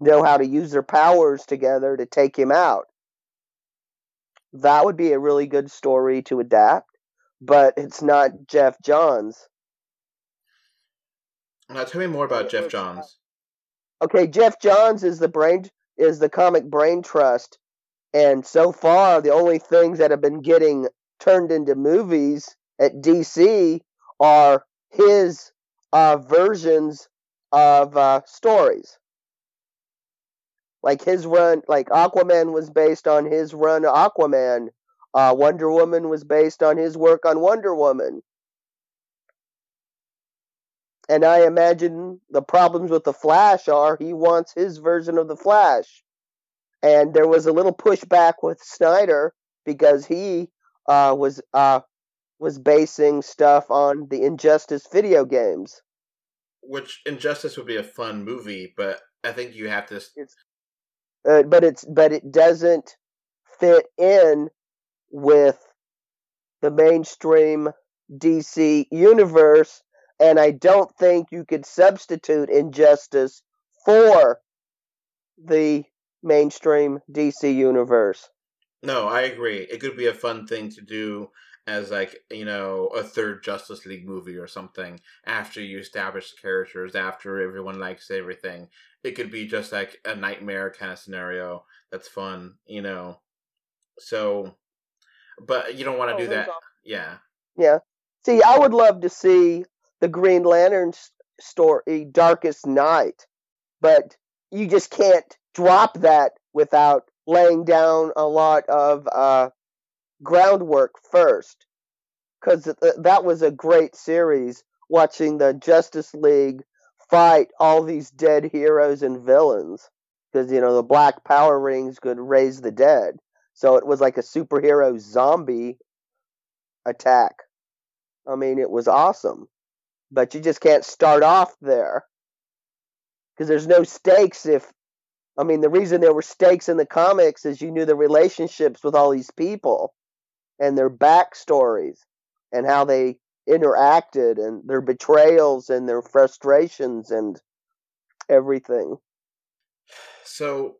know how to use their powers together to take him out. That would be a really good story to adapt, but it's not Jeff Johns. Now, tell me more about Jeff Johns. Okay, Jeff Johns is the brain is the comic brain trust, and so far the only things that have been getting turned into movies at D C are his uh, versions of uh, stories. Like his run, like Aquaman was based on his run of Aquaman. Uh, Wonder Woman was based on his work on Wonder Woman. And I imagine the problems with the Flash are he wants his version of the Flash. And there was a little pushback with Snyder because he uh, was uh, was basing stuff on the Injustice video games. Which Injustice would be a fun movie, but I think you have to... It's- Uh, but it's but it doesn't fit in with the mainstream D C universe, and I don't think you could substitute Injustice for the mainstream D C universe. No, I agree. It could be a fun thing to do as, like, you know, a third Justice League movie or something after you establish the characters, after everyone likes everything. It could be just like a nightmare kind of scenario that's fun, you know. So, but you don't want to oh, do that. Off. Yeah. Yeah. See, I would love to see the Green Lantern story, Darkest Night, but you just can't drop that without laying down a lot of uh, groundwork first. Because th- that was a great series watching the Justice League fight all these dead heroes and villains, because, you know, the black power rings could raise the dead. So it was like a superhero zombie attack. I mean, it was awesome. But you just can't start off there, because there's no stakes if... I mean, the reason there were stakes in the comics is you knew the relationships with all these people and their backstories and how they interacted and their betrayals and their frustrations and everything. So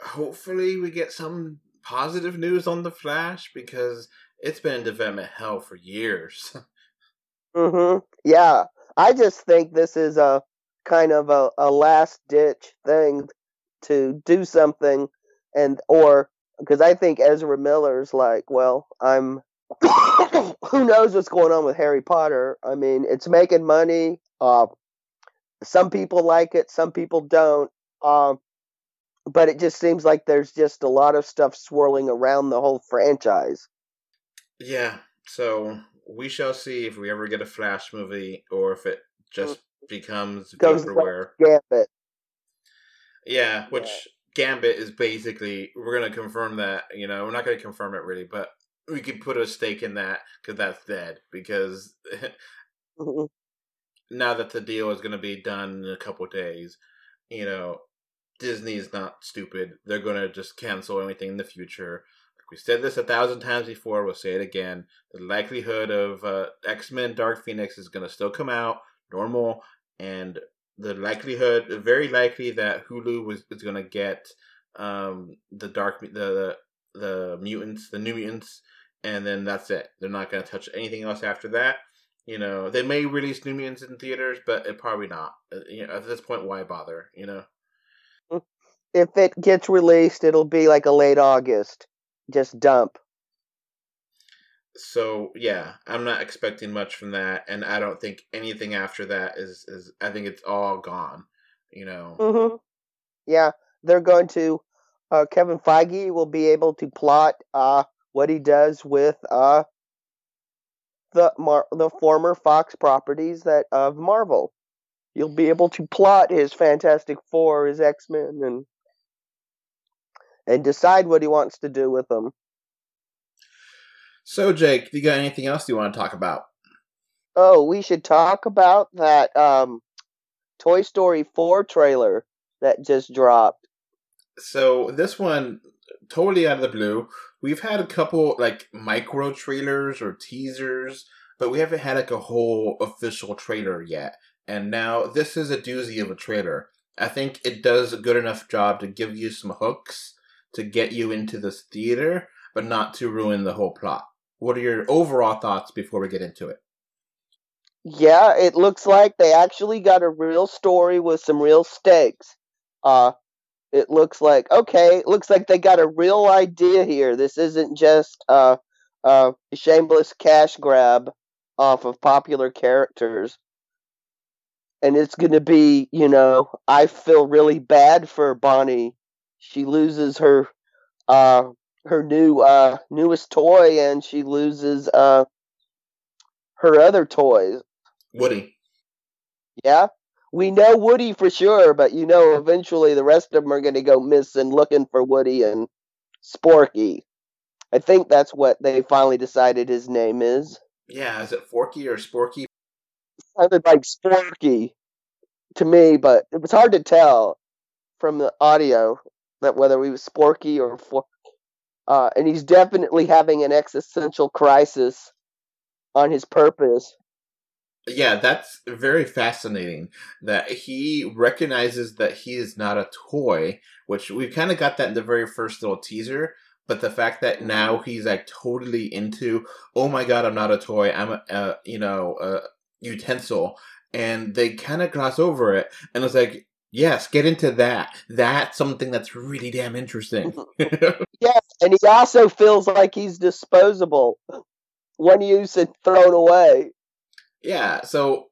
hopefully we get some positive news on The Flash, because it's been in development hell for years. Mm-hmm. Yeah. I just think this is a kind of a, a last-ditch thing to do something, and or because I think Ezra Miller's like, well, I'm who knows what's going on with Harry Potter. I mean, it's making money. Uh, some people like it, some people don't. Um, uh, but it just seems like there's just a lot of stuff swirling around the whole franchise. Yeah. So we shall see if we ever get a Flash movie, or if it just mm-hmm. becomes vaporware. Gambit. Yeah, which yeah. Gambit is basically, we're going to confirm that, you know, we're not going to confirm it really, but we could put a stake in that, because that's dead, because mm-hmm. now that the deal is going to be done in a couple of days, you know, Disney's not stupid. They're going to just cancel anything in the future. We said this a thousand times before, we'll say it again. The likelihood of uh, X-Men Dark Phoenix is going to still come out normal, and the likelihood, very likely, that Hulu was is going to get um, the dark, the, the the mutants, the New Mutants, and then that's it. They're not going to touch anything else after that. You know, they may release New Mutants in theaters, but it probably not. You know, at this point, why bother? You know, if it gets released, it'll be like a late August, just dump. So yeah, I'm not expecting much from that, and I don't think anything after that is. is I think it's all gone, you know. Mm-hmm. Yeah, they're going to. Uh, Kevin Feige will be able to plot uh, what he does with uh, the Mar- the former Fox properties that of Marvel. You'll be able to plot his Fantastic Four, his X-Men, and and decide what he wants to do with them. So, Jake, you got anything else you want to talk about? Oh, we should talk about that um, Toy Story four trailer that just dropped. So, this one, totally out of the blue. We've had a couple, like, micro trailers or teasers, but we haven't had, like, a whole official trailer yet. And now, this is a doozy of a trailer. I think it does a good enough job to give you some hooks to get you into this theater, but not to ruin the whole plot. What are your overall thoughts before we get into it? Yeah, it looks like they actually got a real story with some real stakes. Uh, it looks like, okay, it looks like they got a real idea here. This isn't just uh, uh, a shameless cash grab off of popular characters. And it's going to be, you know, I feel really bad for Bonnie. She loses her... Uh, her new uh newest toy, and she loses uh her other toys. Woody. Yeah. We know Woody for sure, but you know eventually the rest of them are gonna go missing looking for Woody and Sporky. I think that's what they finally decided his name is. Yeah, is it Forky or Sporky? It sounded like Sporky to me, but it was hard to tell from the audio that whether he was Sporky or Forky. Uh, and he's definitely having an existential crisis on his purpose. Yeah, that's very fascinating that he recognizes that he is not a toy, which we've kind of got that in the very first little teaser. But the fact that now he's like totally into, oh my God, I'm not a toy. I'm a, a you know, a utensil. And they kind of gloss over it. And it's like, yes, get into that. That's something that's really damn interesting. Yes, and he also feels like he's disposable. One use and thrown away. Yeah, so...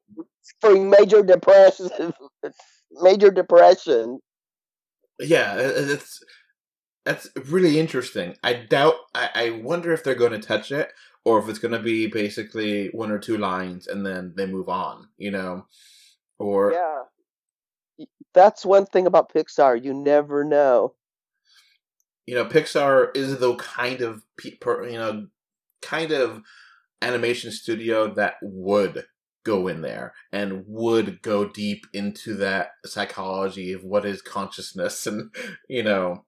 For major depression. Major depression. Yeah, it's... That's really interesting. I doubt... I, I wonder if they're going to touch it, or if it's going to be basically one or two lines and then they move on, you know? Or... Yeah. That's one thing about Pixar. You never know. You know, Pixar is the kind of, you know, kind of animation studio that would go in there and would go deep into that psychology of what is consciousness and, you know...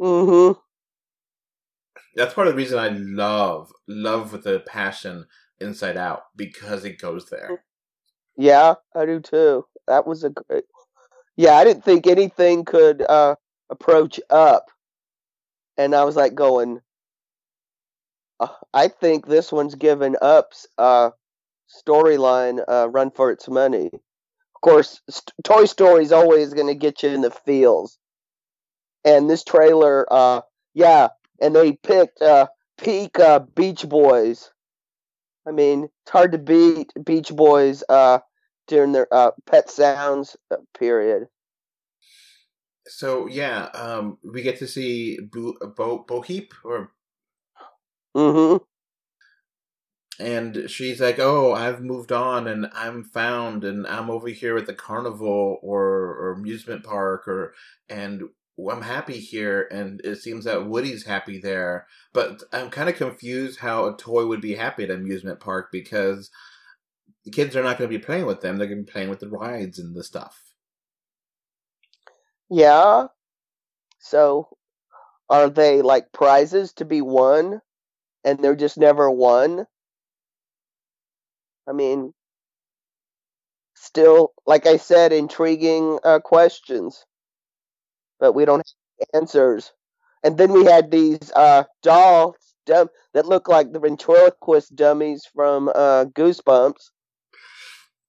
Mm-hmm. That's part of the reason I love, love with a passion Inside Out, because it goes there. Yeah, I do too. That was a great... Yeah, I didn't think anything could uh, approach Up. And I was like going, uh, I think this one's given Up's uh, storyline uh, run for its money. Of course, st- Toy Story's always going to get you in the feels. And this trailer, uh, yeah, and they picked uh, peak uh, Beach Boys. I mean, it's hard to beat Beach Boys uh, during their uh, Pet Sounds period. So, yeah, um, we get to see Bo, Bo-, Bo- Heap, or mm-hmm. And she's like, oh, I've moved on, and I'm found, and I'm over here at the carnival or, or amusement park, or and... I'm happy here, and it seems that Woody's happy there, but I'm kind of confused how a toy would be happy at an amusement park, because the kids are not going to be playing with them. They're going to be playing with the rides and the stuff. Yeah. So are they like prizes to be won, and they're just never won? I mean, still, like I said, intriguing uh, questions. But we don't have answers. And then we had these uh, dolls dumb- that look like the ventriloquist dummies from uh, Goosebumps.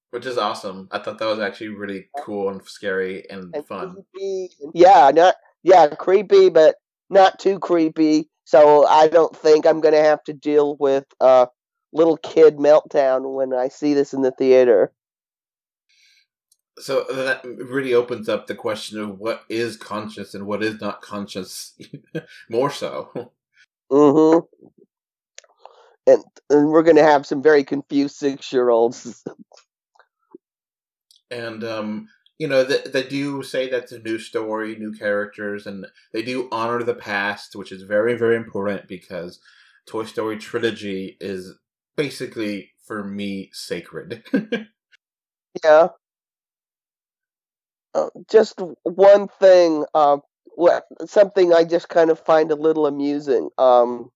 Which is awesome. I thought that was actually really cool and scary and, and fun. Creepy. Yeah, not yeah, creepy, but not too creepy. So I don't think I'm going to have to deal with a uh, little kid meltdown when I see this in the theater. So that really opens up the question of what is conscious and what is not conscious, more so. Mm-hmm. And, and we're going to have some very confused six-year-olds. And, um, you know, they, they do say that's a new story, new characters, and they do honor the past, which is very, very important because Toy Story trilogy is basically, for me, sacred. Yeah. Uh, just one thing, uh, something I just kind of find a little amusing. Um,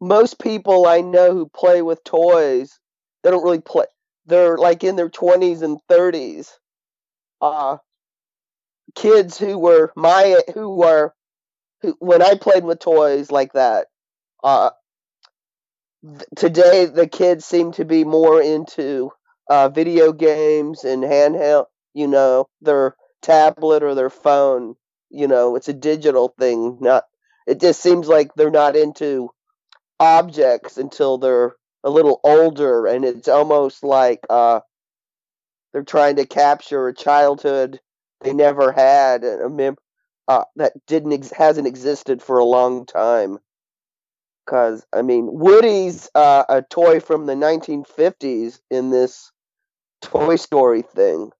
most people I know who play with toys, they don't really play. They're like in their twenties and thirties. Uh, kids who were my who were who, when I played with toys like that. Uh, th- today the kids seem to be more into uh, video games and handheld. You know, their tablet or their phone, you know, it's a digital thing. Not, it just seems like they're not into objects until they're a little older, and it's almost like uh, they're trying to capture a childhood they never had, a mem- uh, that didn't ex- hasn't existed for a long time. Because, I mean, Woody's uh, a toy from the nineteen fifties in this Toy Story thing.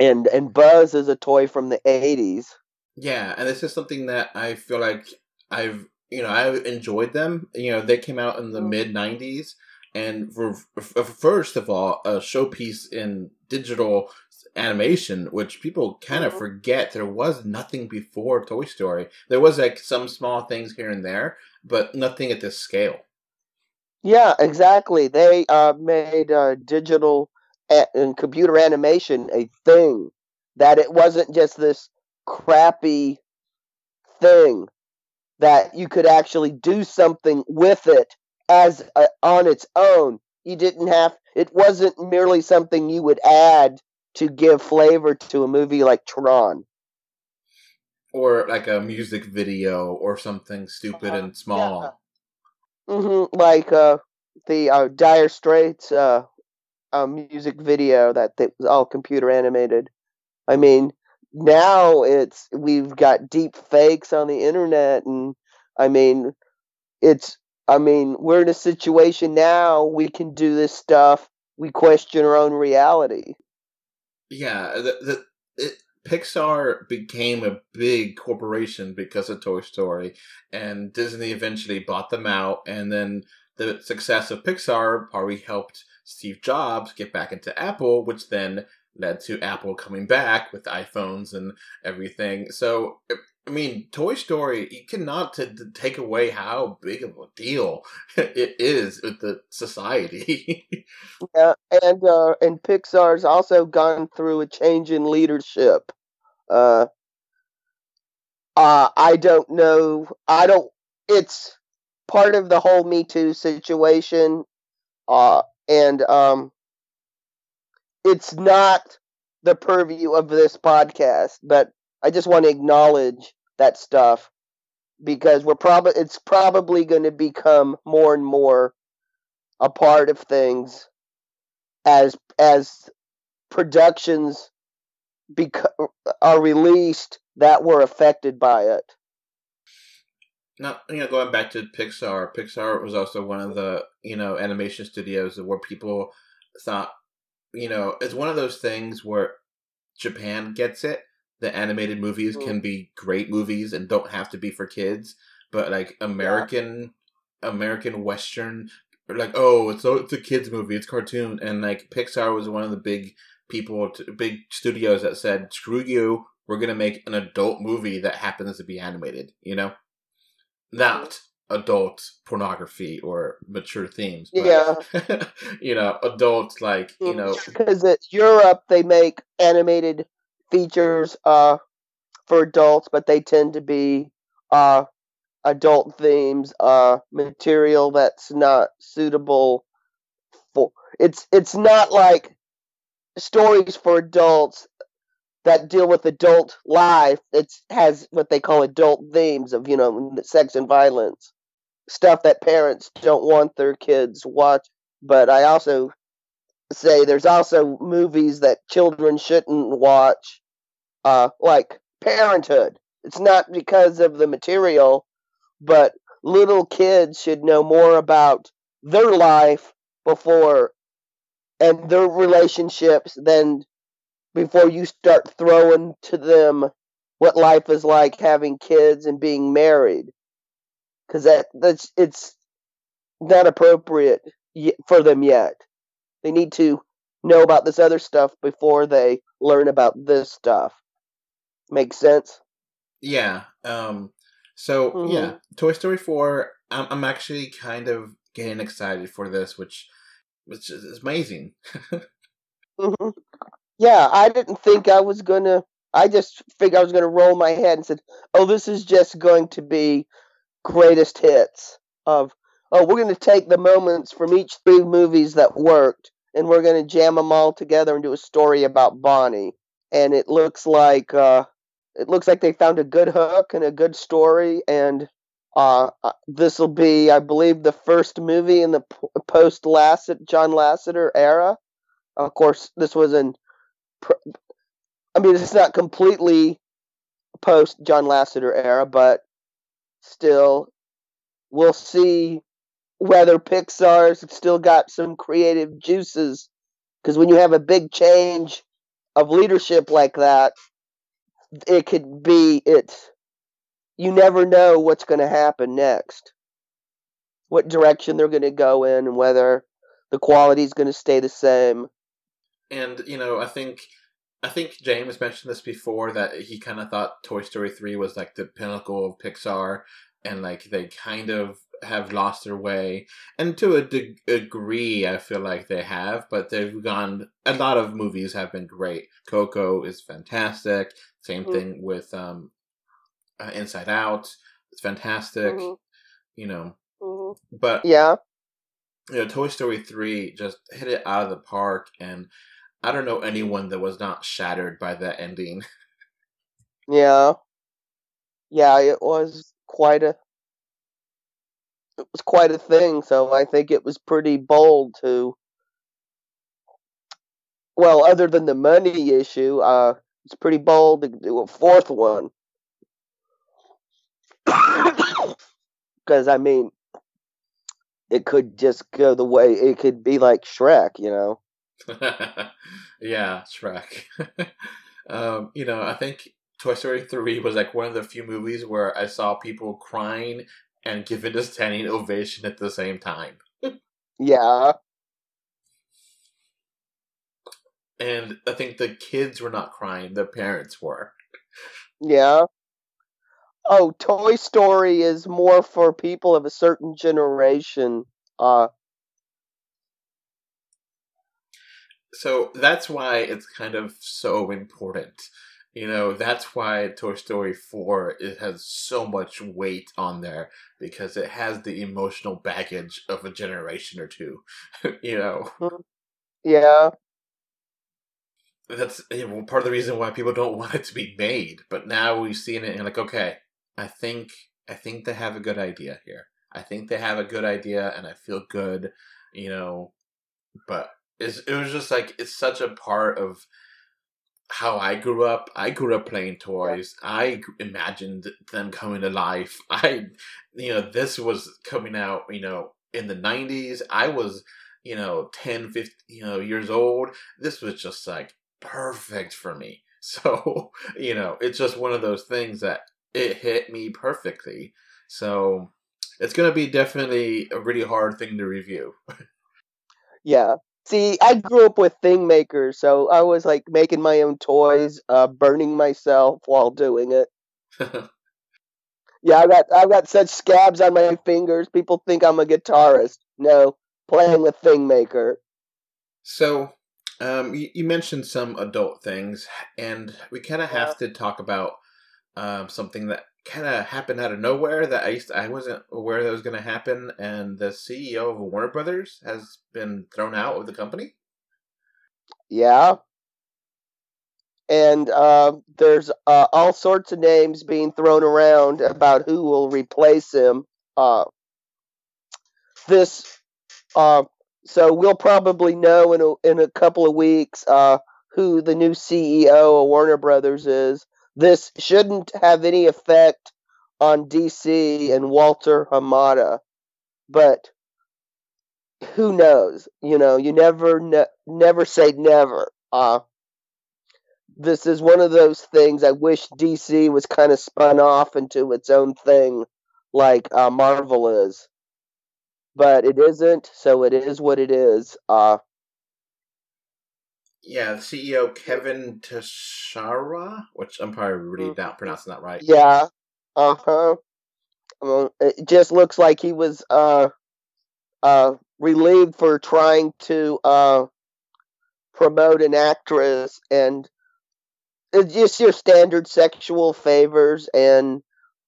And and Buzz is a toy from the eighties. Yeah, and this is something that I feel like I've, you know, I enjoyed them. You know, they came out in the mm-hmm. mid-nineties. And for, for, first of all, a showpiece in digital animation, which people kind of mm-hmm. forget. There was nothing before Toy Story. There was, like, some small things here and there, but nothing at this scale. Yeah, exactly. They uh, made uh, digital... and computer animation a thing, that it wasn't just this crappy thing, that you could actually do something with it as a, on its own. You didn't have, it wasn't merely something you would add to give flavor to a movie like Tron. Or like a music video or something stupid uh, and small. Yeah. Mm-hmm, like uh, the uh, Dire Straits uh, a music video that was all computer animated. I mean, now it's we've got deep fakes on the internet, and I mean, it's I mean, we're in a situation now we can do this stuff. We question our own reality. Yeah, the, the it, Pixar became a big corporation because of Toy Story, and Disney eventually bought them out, and then the success of Pixar probably helped Steve Jobs get back into Apple, which then led to Apple coming back with iPhones and everything. So, I mean, Toy Story, you cannot t- t- take away how big of a deal it is with the society. Yeah, and uh, and Pixar's also gone through a change in leadership. Uh, uh, I don't know. I don't. It's part of the whole Me Too situation. Uh, and um, it's not the purview of this podcast, but I just want to acknowledge that stuff because we're probably it's probably going to become more and more a part of things as as productions beco- are released that were affected by it. Now, you know, going back to Pixar, Pixar was also one of the, you know, animation studios where people thought, you know, it's one of those things where Japan gets it. The animated movies can be great movies and don't have to be for kids, but like American, yeah. American Western, like, oh, it's a, it's a kids movie, it's cartoon, and like Pixar was one of the big people, big studios that said, "Screw you, we're gonna make an adult movie that happens to be animated," you know, not adult pornography or mature themes, but, yeah, you know, adults like you know, because in Europe they make animated features uh, for adults, but they tend to be uh, adult themes, uh, material that's not suitable for. It's it's not like stories for adults that deal with adult life. It has what they call adult themes of, you know, sex and violence, stuff that parents don't want their kids watch. But I also say there's also movies that children shouldn't watch. Uh, like Parenthood. It's not because of the material, but little kids should know more about their life before and their relationships than before you start throwing to them what life is like having kids and being married. Because that, that's, it's not appropriate for them yet. They need to know about this other stuff before they learn about this stuff. Makes sense? Yeah. Um, so, mm-hmm. yeah. Toy Story four, I'm, I'm actually kind of getting excited for this, which, which is amazing. mm-hmm. Yeah, I didn't think I was going to... I just figured I was going to roll my head and said, oh, this is just going to be greatest hits of, oh, we're going to take the moments from each three movies that worked, and we're going to jam them all together and do a story about Bonnie. And it looks like... Uh, It looks like they found a good hook and a good story, and uh, this will be, I believe, the first movie in the post John Lasseter era. Of course, this was in. I mean, it's not completely post John Lasseter era, but still, we'll see whether Pixar's still got some creative juices. Because when you have a big change of leadership like that, it could be, it's, you never know what's going to happen next, what direction they're going to go in, and whether the quality is going to stay the same. And, you know, I think, I think James mentioned this before, that he kind of thought Toy Story three was like the pinnacle of Pixar, and like they kind of have lost their way. And to a de- degree, I feel like they have, but they've gone, a lot of movies have been great. Coco is fantastic. Same mm-hmm. thing with um, uh, Inside Out. It's fantastic, mm-hmm. you know. Mm-hmm. But yeah, you know, Toy Story three just hit it out of the park, and I don't know anyone that was not shattered by that ending. yeah, yeah, it was quite a, it was quite a thing. So I think it was pretty bold to. Well, other than the money issue, uh. It's pretty bold to do a fourth one. Because, I mean, it could just go the way, it could be like Shrek, you know? Yeah, Shrek. um, you know, I think Toy Story three was like one of the few movies where I saw people crying and giving a standing ovation at the same time. Yeah. And I think the kids were not crying, the parents were. Yeah. Oh, Toy Story is more for people of a certain generation. Uh, so that's why it's kind of so important. You know, that's why Toy Story four, it has so much weight on there, because it has the emotional baggage of a generation or two, you know. Yeah. That's you know, part of the reason why people don't want it to be made. But now we've seen it and like, okay, I think I think they have a good idea here. I think they have a good idea and I feel good, you know. But it's, it was just like, it's such a part of how I grew up. I grew up playing toys. I imagined them coming to life. I, you know, this was coming out, you know, in the nineties. I was, you know, ten, fifteen, you know, years old. This was just like perfect for me. So, you know, it's just one of those things that it hit me perfectly. So it's going to be definitely a really hard thing to review. Yeah. See, I grew up with thing makers, so I was like making my own toys, uh, burning myself while doing it. Yeah, I got I got such scabs on my fingers. People think I'm a guitarist. No, playing with thing maker. So, um, you, you mentioned some adult things, and we kind of have yeah. to talk about um, something that kind of happened out of nowhere that I used to, I wasn't aware that was going to happen, and the C E O of Warner Brothers has been thrown out of the company. Yeah. And uh, there's uh, all sorts of names being thrown around about who will replace him. Uh, this, uh, so we'll probably know in a, in a couple of weeks uh, who the new C E O of Warner Brothers is. This shouldn't have any effect on D C and Walter Hamada, but who knows? You know, you never, ne- never say never. Uh, this is one of those things I wish D C was kind of spun off into its own thing like uh, Marvel is, but it isn't, so it is what it is. Uh, Yeah, C E O Kevin Teixeira, which I'm probably really not pronouncing that right. Yeah, uh huh. Well, it just looks like he was uh, uh, relieved for trying to uh, promote an actress, and it's just your standard sexual favors and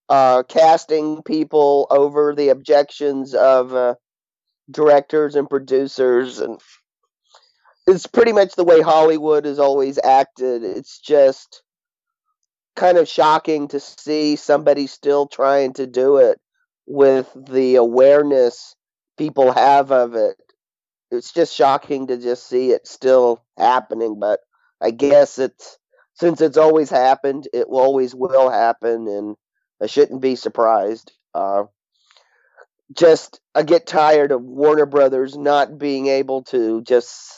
uh, casting people over the objections of uh, directors and producers and. It's pretty much the way Hollywood has always acted. It's just kind of shocking to see somebody still trying to do it with the awareness people have of it. It's just shocking to just see it still happening, but I guess it's, since it's always happened, it always will happen, and I shouldn't be surprised. Uh, just, I get tired of Warner Brothers not being able to just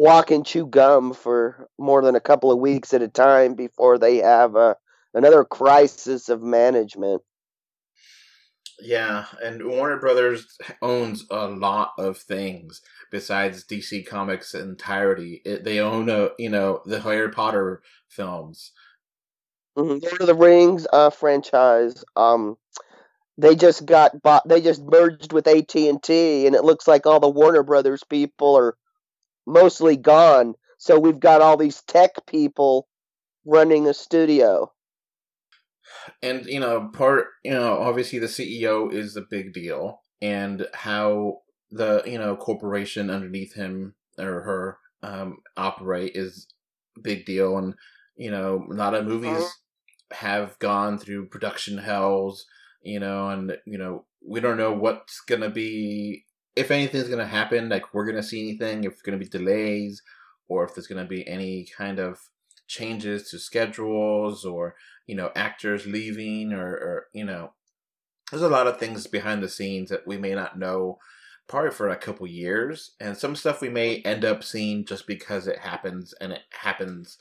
walk and chew gum for more than a couple of weeks at a time before they have a, another crisis of management. Yeah, and Warner Brothers owns a lot of things besides D C Comics' entirety. It, they own, a, you know, the Harry Potter films. Mm-hmm. Lord of the Rings uh, franchise. Um, they just got bought. They just merged with A T and T, and it looks like all the Warner Brothers people are mostly gone, so we've got all these tech people running a studio. And, you know, part, you know, obviously the C E O is a big deal, and how the, you know, corporation underneath him or her um, operate is a big deal. And, you know, a lot of movies uh-huh. have gone through production hells, you know, and, you know, we don't know what's going to be. If anything's going to happen, like we're going to see anything, if it's going to be delays or if there's going to be any kind of changes to schedules, or, you know, actors leaving, or, or, you know, there's a lot of things behind the scenes that we may not know probably for a couple years. And some stuff we may end up seeing just because it happens, and it happens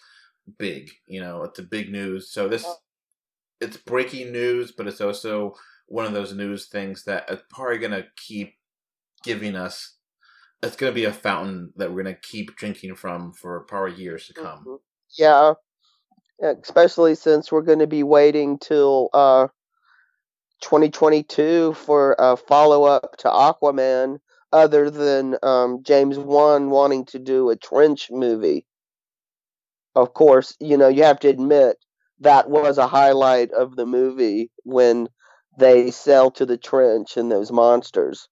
big, you know, it's a big news. So this, it's breaking news, but it's also one of those news things that is probably going to keep giving us, it's going to be a fountain that we're going to keep drinking from for probably years to come. Mm-hmm. Yeah. Especially since we're going to be waiting till uh, twenty twenty-two for a follow-up to Aquaman, other than um, James Wan wanting to do a trench movie. Of course, you know, you have to admit that was a highlight of the movie when they sell to the trench and those monsters.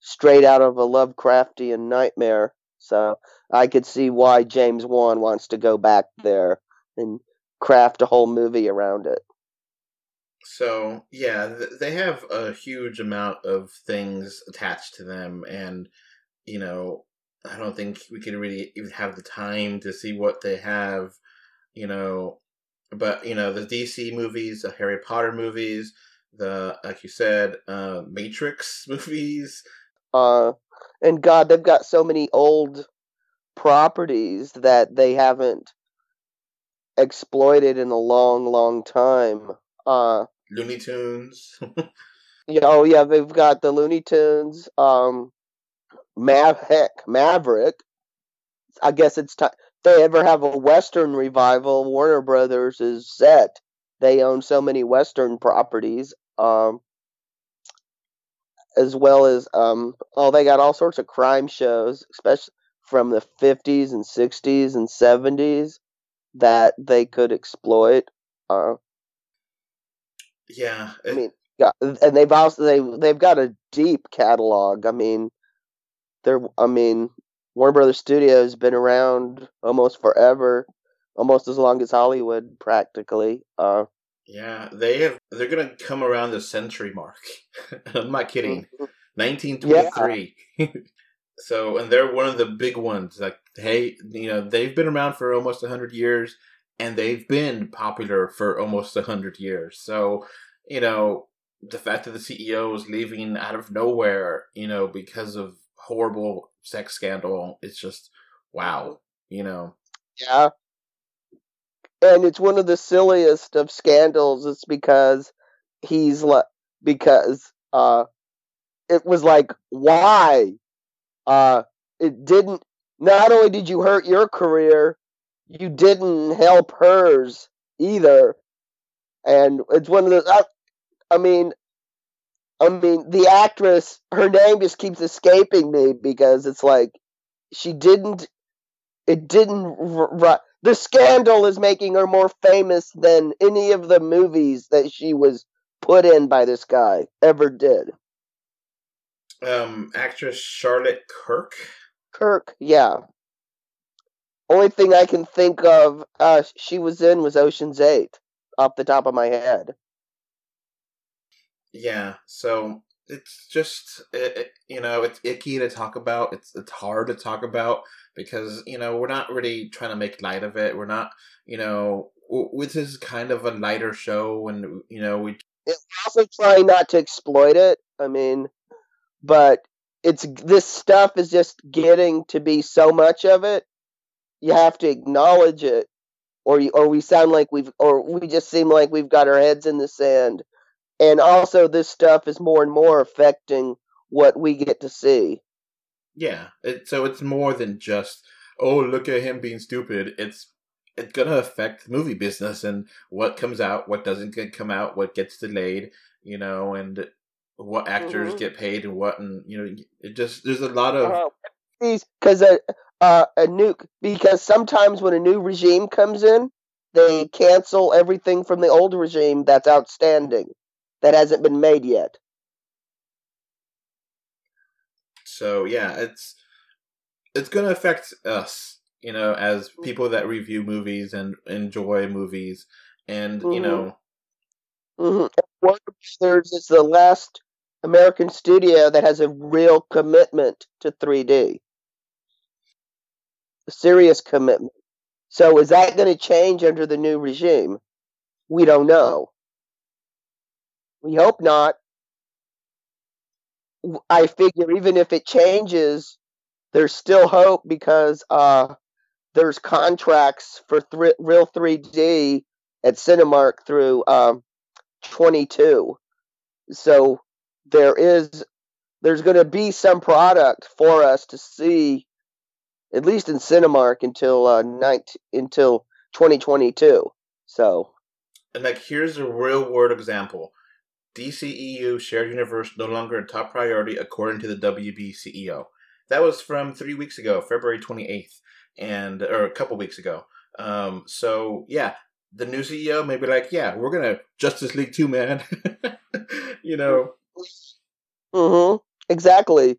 Straight out of a Lovecraftian nightmare. So I could see why James Wan wants to go back there and craft a whole movie around it. So, yeah, they have a huge amount of things attached to them. And, you know, I don't think we could really even have the time to see what they have, you know. But, you know, the D C movies, the Harry Potter movies, the, like you said, uh, Matrix movies. Uh, and God, they've got so many old properties that they haven't exploited in a long, long time. Uh, Looney Tunes. you know, yeah, they've got the Looney Tunes. Um, Mav- heck, Maverick. I guess it's time. They ever have a Western revival, Warner Brothers is set. They own so many Western properties, um, as well as, um, oh, they got all sorts of crime shows, especially from the fifties and sixties and seventies that they could exploit. Uh, yeah, it... I mean, yeah, and they've also they they've got a deep catalog. I mean, they're, I mean. Warner Brothers Studios been around almost forever, almost as long as Hollywood, practically. Uh, yeah, they have. They're gonna come around the century mark. I'm not kidding. nineteen twenty-three. Yeah. So, and they're one of the big ones. Like, hey, you know, they've been around for almost a hundred years, and they've been popular for almost a hundred years. So, you know, the fact that the C E O is leaving out of nowhere, you know, because of horrible sex scandal, it's just wow, you know. Yeah, and it's one of the silliest of scandals. It's because he's like, because uh, it was like, why? Uh, it didn't. Not only did you hurt your career, you didn't help hers either. And it's one of those. I, I mean. I mean, the actress, her name just keeps escaping me because it's like, she didn't, it didn't, the scandal is making her more famous than any of the movies that she was put in by this guy ever did. Um, actress Charlotte Kirk? Kirk, yeah. Only thing I can think of uh, she was in was Ocean's eight, off the top of my head. Yeah, so it's just, it, it, you know, it's icky to talk about. It's it's hard to talk about because, you know, we're not really trying to make light of it. We're not, you know, w- this is kind of a lighter show, and, you know, we... It's also trying not to exploit it, I mean, but it's, this stuff is just getting to be so much of it, you have to acknowledge it, or you, or we sound like we've, or we just seem like we've got our heads in the sand. And also, this stuff is more and more affecting what we get to see. Yeah, it, so it's more than just, oh, look at him being stupid. It's it's going to affect the movie business and what comes out, what doesn't get come out, what gets delayed, you know, and what actors mm-hmm. get paid and what, and you know, it just there's a lot of because uh, a, a new because sometimes when a new regime comes in, they cancel everything from the old regime that's outstanding. That hasn't been made yet. So yeah, it's it's going to affect us, you know, as people that review movies and enjoy movies, and mm-hmm. you know, mm-hmm. Warner Brothers is the last American studio that has a real commitment to three D, a serious commitment. So is that going to change under the new regime? We don't know. We hope not. I figure even if it changes, there's still hope because uh, there's contracts for th- Real three D at Cinemark through um, twenty-two. So there is, there's going to be some product for us to see, at least in Cinemark until uh, nineteen, until twenty twenty-two. So, and like here's a real world example: D C E U shared universe no longer a top priority, according to the W B C E O. That was from three weeks ago, February twenty-eighth, and or a couple weeks ago. Um, so yeah, the new C E O may be like, yeah, we're gonna Justice League two, man. You know. Mm-hmm. Exactly.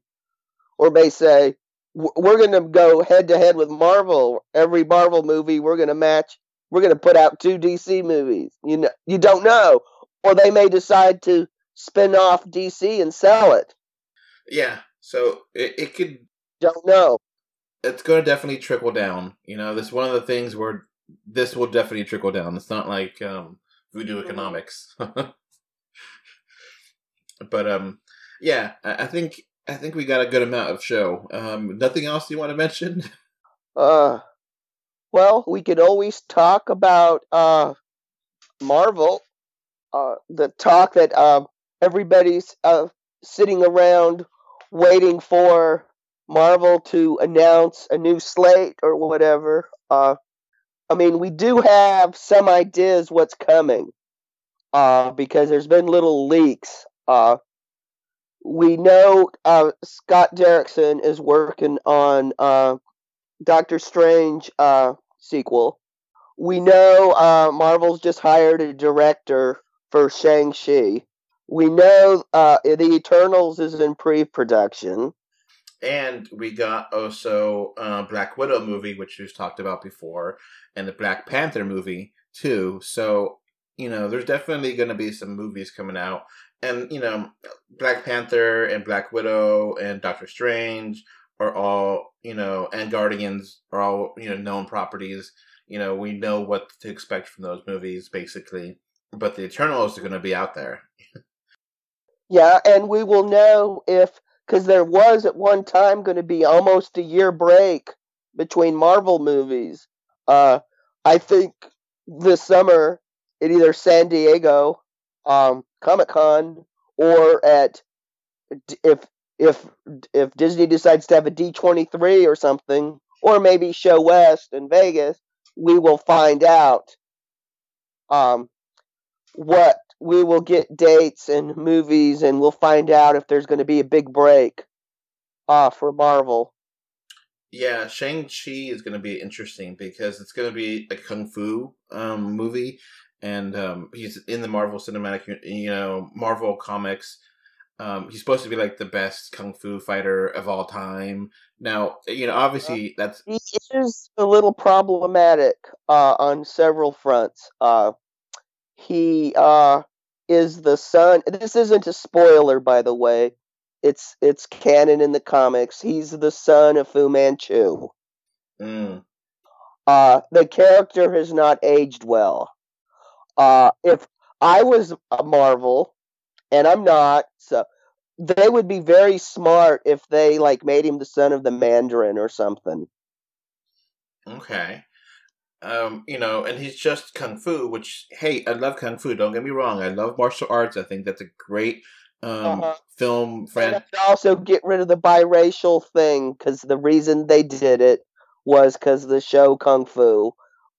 Or may say, we're going to go head-to-head with Marvel. Every Marvel movie, we're going to match. We're going to put out two D C movies. You know, you don't know. Or they may decide to spin off D C and sell it. Yeah, so it, it could... Don't know. It's going to definitely trickle down. You know, that's one of the things where this will definitely trickle down. It's not like um, voodoo economics. But, um, yeah, I, I think... I think we got a good amount of show. Um, nothing else you want to mention? Uh, well, we could always talk about uh, Marvel. Uh, the talk that uh, everybody's uh, sitting around waiting for Marvel to announce a new slate or whatever. Uh, I mean, we do have some ideas what's coming uh, because there's been little leaks. Uh, We know uh, Scott Derrickson is working on uh, Doctor Strange uh, sequel. We know uh, Marvel's just hired a director for Shang-Chi. We know uh, The Eternals is in pre-production. And we got also uh, Black Widow movie, which we've talked about before, and the Black Panther movie, too. So, you know, there's definitely going to be some movies coming out. And, you know, Black Panther and Black Widow and Doctor Strange are all, you know, and Guardians are all, you know, known properties. You know, we know what to expect from those movies, basically. But the Eternals are going to be out there. Yeah, and we will know if, because there was at one time going to be almost a year break between Marvel movies. Uh, I think this summer at either San Diego um, Comic-Con, or at if if if Disney decides to have a D twenty-three or something, or maybe Show West in Vegas, we will find out um, what we will get dates and movies, and we'll find out if there's going to be a big break uh, for Marvel. Yeah, Shang-Chi is going to be interesting because it's going to be a kung fu um, movie. And um, he's in the Marvel Cinematic, you know, Marvel Comics. Um, he's supposed to be like the best kung fu fighter of all time. Now, you know, obviously that's... He is a little problematic uh, on several fronts. Uh, he uh, is the son... This isn't a spoiler, by the way. It's it's canon in the comics. He's the son of Fu Manchu. Mm. Uh, the character has not aged well. Uh, if I was a Marvel, and I'm not, so they would be very smart if they like made him the son of the Mandarin or something. Okay, um, you know, and he's just kung fu. Which, hey, I love kung fu. Don't get me wrong. I love martial arts. I think that's a great um, uh-huh. film. Friend, also get rid of the biracial thing because the reason they did it was because the show Kung Fu,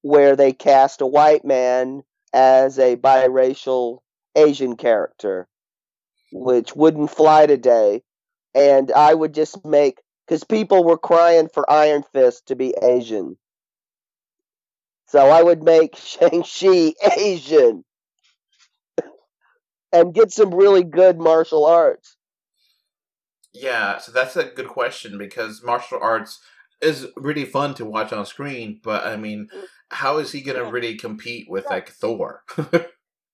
where they cast a white man as a biracial Asian character, which wouldn't fly today. And I would just make, because people were crying for Iron Fist to be Asian. So I would make Shang-Chi Asian and get some really good martial arts. Yeah, so that's a good question because martial arts is really fun to watch on screen, but I mean, how is he going to really compete with, like, Thor?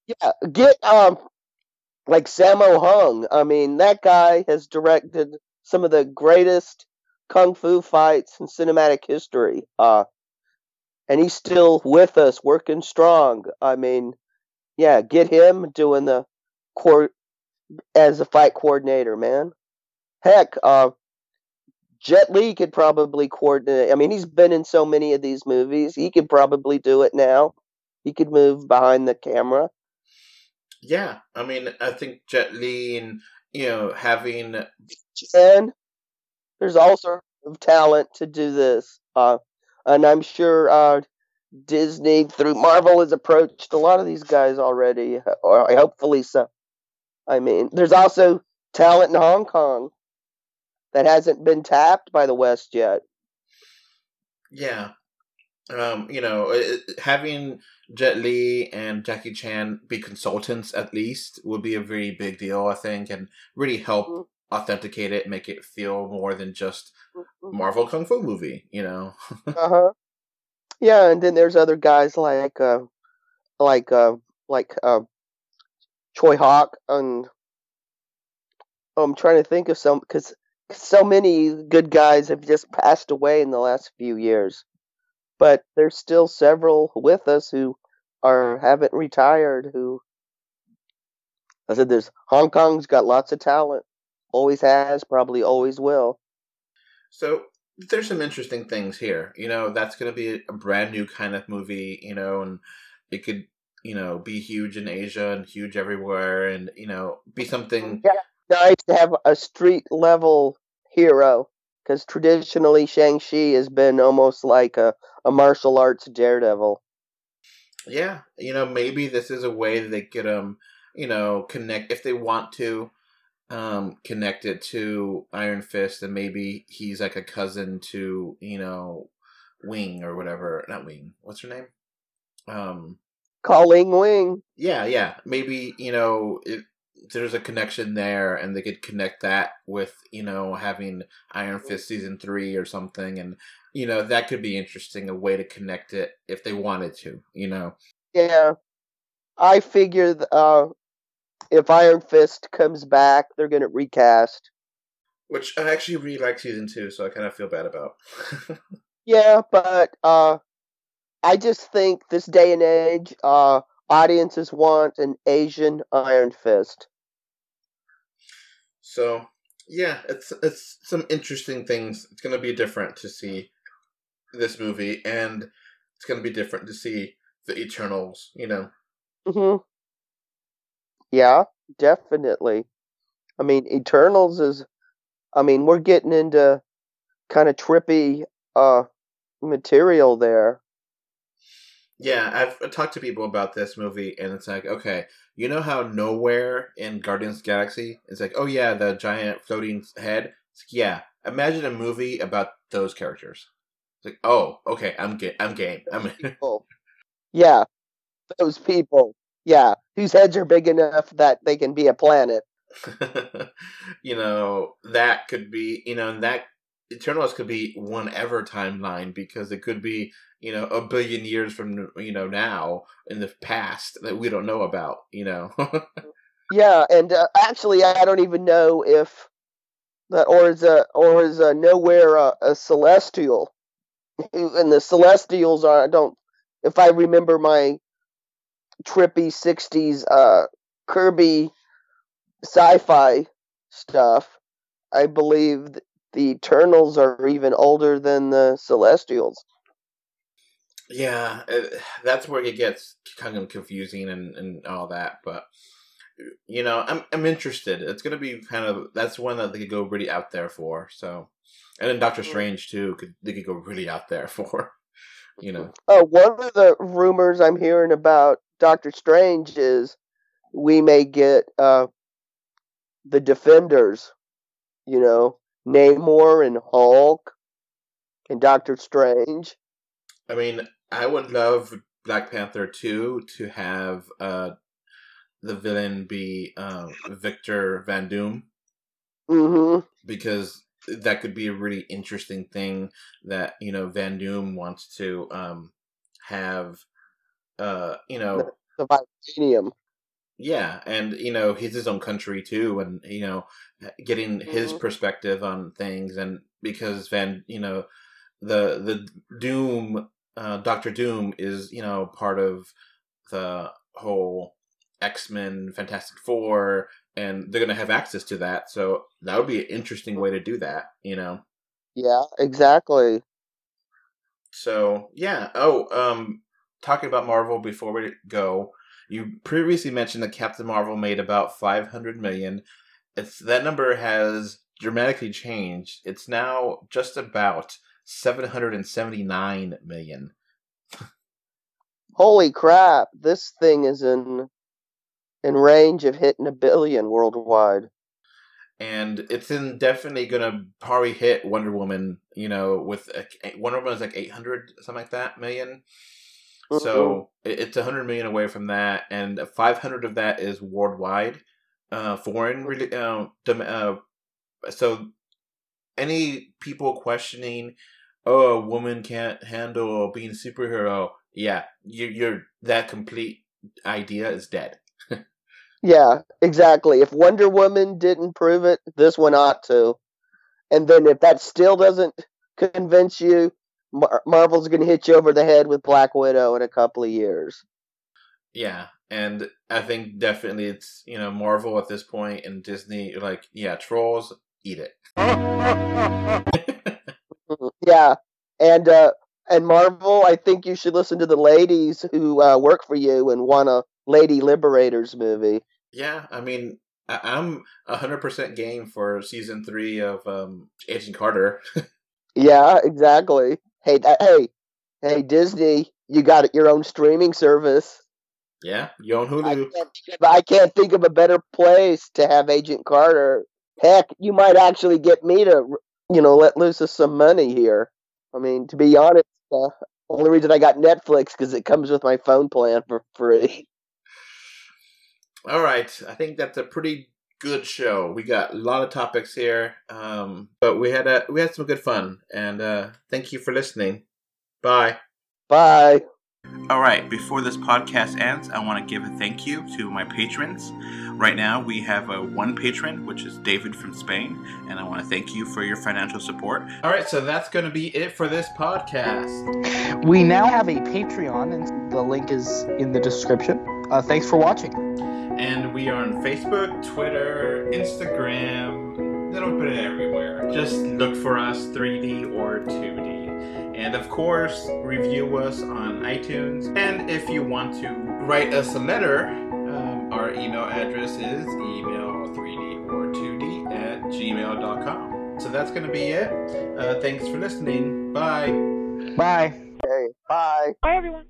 Yeah, get, um, like, Sammo Hung. I mean, that guy has directed some of the greatest kung fu fights in cinematic history. Uh, and he's still with us, working strong. I mean, yeah, get him doing the court as a fight coordinator, man. Heck, uh, Jet Li could probably coordinate. I mean, he's been in so many of these movies. He could probably do it now. He could move behind the camera. Yeah, I mean, I think Jet Li and, you know, having... And there's all sorts of talent to do this. Uh, and I'm sure uh, Disney, through Marvel, has approached a lot of these guys already, or hopefully so. I mean, there's also talent in Hong Kong that hasn't been tapped by the West yet. Yeah. Um, you know, having Jet Li and Jackie Chan be consultants at least would be a very big deal, I think, and really help mm-hmm. authenticate it, make it feel more than just mm-hmm. Marvel Kung Fu movie, you know. uh-huh. Yeah, and then there's other guys like uh, like uh, like uh, Choi Hawk, and oh, I'm trying to think of some, because so many good guys have just passed away in the last few years. But there's still several with us who are haven't retired. Who I said, there's Hong Kong's got lots of talent, always has, probably always will. So there's some interesting things here. You know, that's going to be a brand new kind of movie. You know, and it could, you know, be huge in Asia and huge everywhere, and you know, be something. Yeah, nice to have a street level hero. Because traditionally, Shang-Chi has been almost like a, a martial arts daredevil. Yeah, you know, maybe this is a way that they could, um, you know, connect, if they want to, um, connect it to Iron Fist, and maybe he's like a cousin to, you know, Wing or whatever. Not Wing. What's her name? Um, Calling Wing. Yeah, yeah. Maybe, you know... It, there's a connection there, and they could connect that with, you know, having Iron Fist season three or something. And, you know, that could be interesting, a way to connect it if they wanted to, you know? Yeah. I figure uh, if Iron Fist comes back, they're going to recast. Which I actually really like season two, so I kind of feel bad about. Yeah, but uh, I just think this day and age, uh, audiences want an Asian Iron Fist. So, yeah, it's it's some interesting things. It's going to be different to see this movie, and it's going to be different to see the Eternals, you know? Mm-hmm. Yeah, definitely. I mean, Eternals is... I mean, we're getting into kind of trippy uh, material there. Yeah, I've talked to people about this movie, and it's like, okay, you know how nowhere in Guardians of the Galaxy is like, oh yeah, the giant floating head? It's like, yeah, imagine a movie about those characters. It's like, oh, okay, I'm game. I'm game. I'm people. Yeah, those people. Yeah, whose heads are big enough that they can be a planet. You know, that could be, you know, that Eternals could be one ever timeline, because it could be, you know, a billion years from, you know, now in the past that we don't know about, you know. Yeah, and uh, actually, I don't even know if that or is a or is a nowhere a, a celestial, and the Celestials are I don't if I remember my trippy sixties uh, Kirby sci-fi stuff, I believe the Eternals are even older than the Celestials. Yeah, it, that's where it gets kind of confusing and, and all that. But, you know, I'm I'm interested. It's going to be kind of, that's one that they could go really out there for. So, and then Doctor Strange, too, could, they could go really out there for, you know. Oh, one of the rumors I'm hearing about Doctor Strange is we may get uh, the Defenders, you know, Namor and Hulk and Doctor Strange. I mean, I would love Black Panther two to have uh, the villain be uh, Victor Van Doom. Mm-hmm. Because that could be a really interesting thing that, you know, Van Doom wants to um, have, uh, you know... The vibranium. Yeah, and, you know, he's his own country, too, and, you know, getting mm-hmm. his perspective on things, and because Van, you know, the the Doom... uh, Doctor Doom is, you know, part of the whole X-Men, Fantastic Four, and they're going to have access to that. So that would be an interesting way to do that, you know? Yeah, exactly. So, yeah. Oh, um, talking about Marvel before we go, you previously mentioned that Captain Marvel made about five hundred million dollars. It's, that number has dramatically changed. It's now just about seven hundred seventy-nine million dollars. Holy crap. This thing is in in range of hitting a billion worldwide. And it's in definitely going to probably hit Wonder Woman, you know, with a, Wonder Woman is like eight hundred, something like that, million. Mm-hmm. So it's one hundred million away from that. And five hundred of that is worldwide, uh, foreign. Really, uh, uh, so any people questioning, oh, a woman can't handle being a superhero. Yeah, you, you're that complete idea is dead. Yeah, exactly. If Wonder Woman didn't prove it, this one ought to. And then if that still doesn't convince you, Mar- Marvel's going to hit you over the head with Black Widow in a couple of years. Yeah, and I think definitely it's, you know, Marvel at this point and Disney, like, yeah, trolls, eat it. Yeah, and uh, and Marvel, I think you should listen to the ladies who uh, work for you and want a Lady Liberators movie. Yeah, I mean, I- I'm one hundred percent game for season three of um, Agent Carter. Yeah, exactly. Hey, that, hey, hey, Disney, you got your own streaming service. Yeah, you own Hulu. I can't, of, I can't think of a better place to have Agent Carter. Heck, you might actually get me to, you know, let loose of some money here. I mean, to be honest, the only reason I got Netflix because it comes with my phone plan for free. All right, I think that's a pretty good show. We got a lot of topics here, um, but we had a, we had some good fun, and uh, thank you for listening. Bye. Bye. All right, before this podcast ends, I want to give a thank you to my patrons. Right now, we have a one patron, which is David from Spain, and I want to thank you for your financial support. All right, so that's going to be it for this podcast. We now have a Patreon, and the link is in the description. Uh, thanks for watching. And we are on Facebook, Twitter, Instagram, a little bit everywhere. Just look for us, three D or two D. And of course, review us on iTunes. And if you want to write us a letter, um, our email address is email three d or two d at gmail dot com. So that's going to be it. Uh, thanks for listening. Bye. Bye. Hey, bye. Bye, everyone.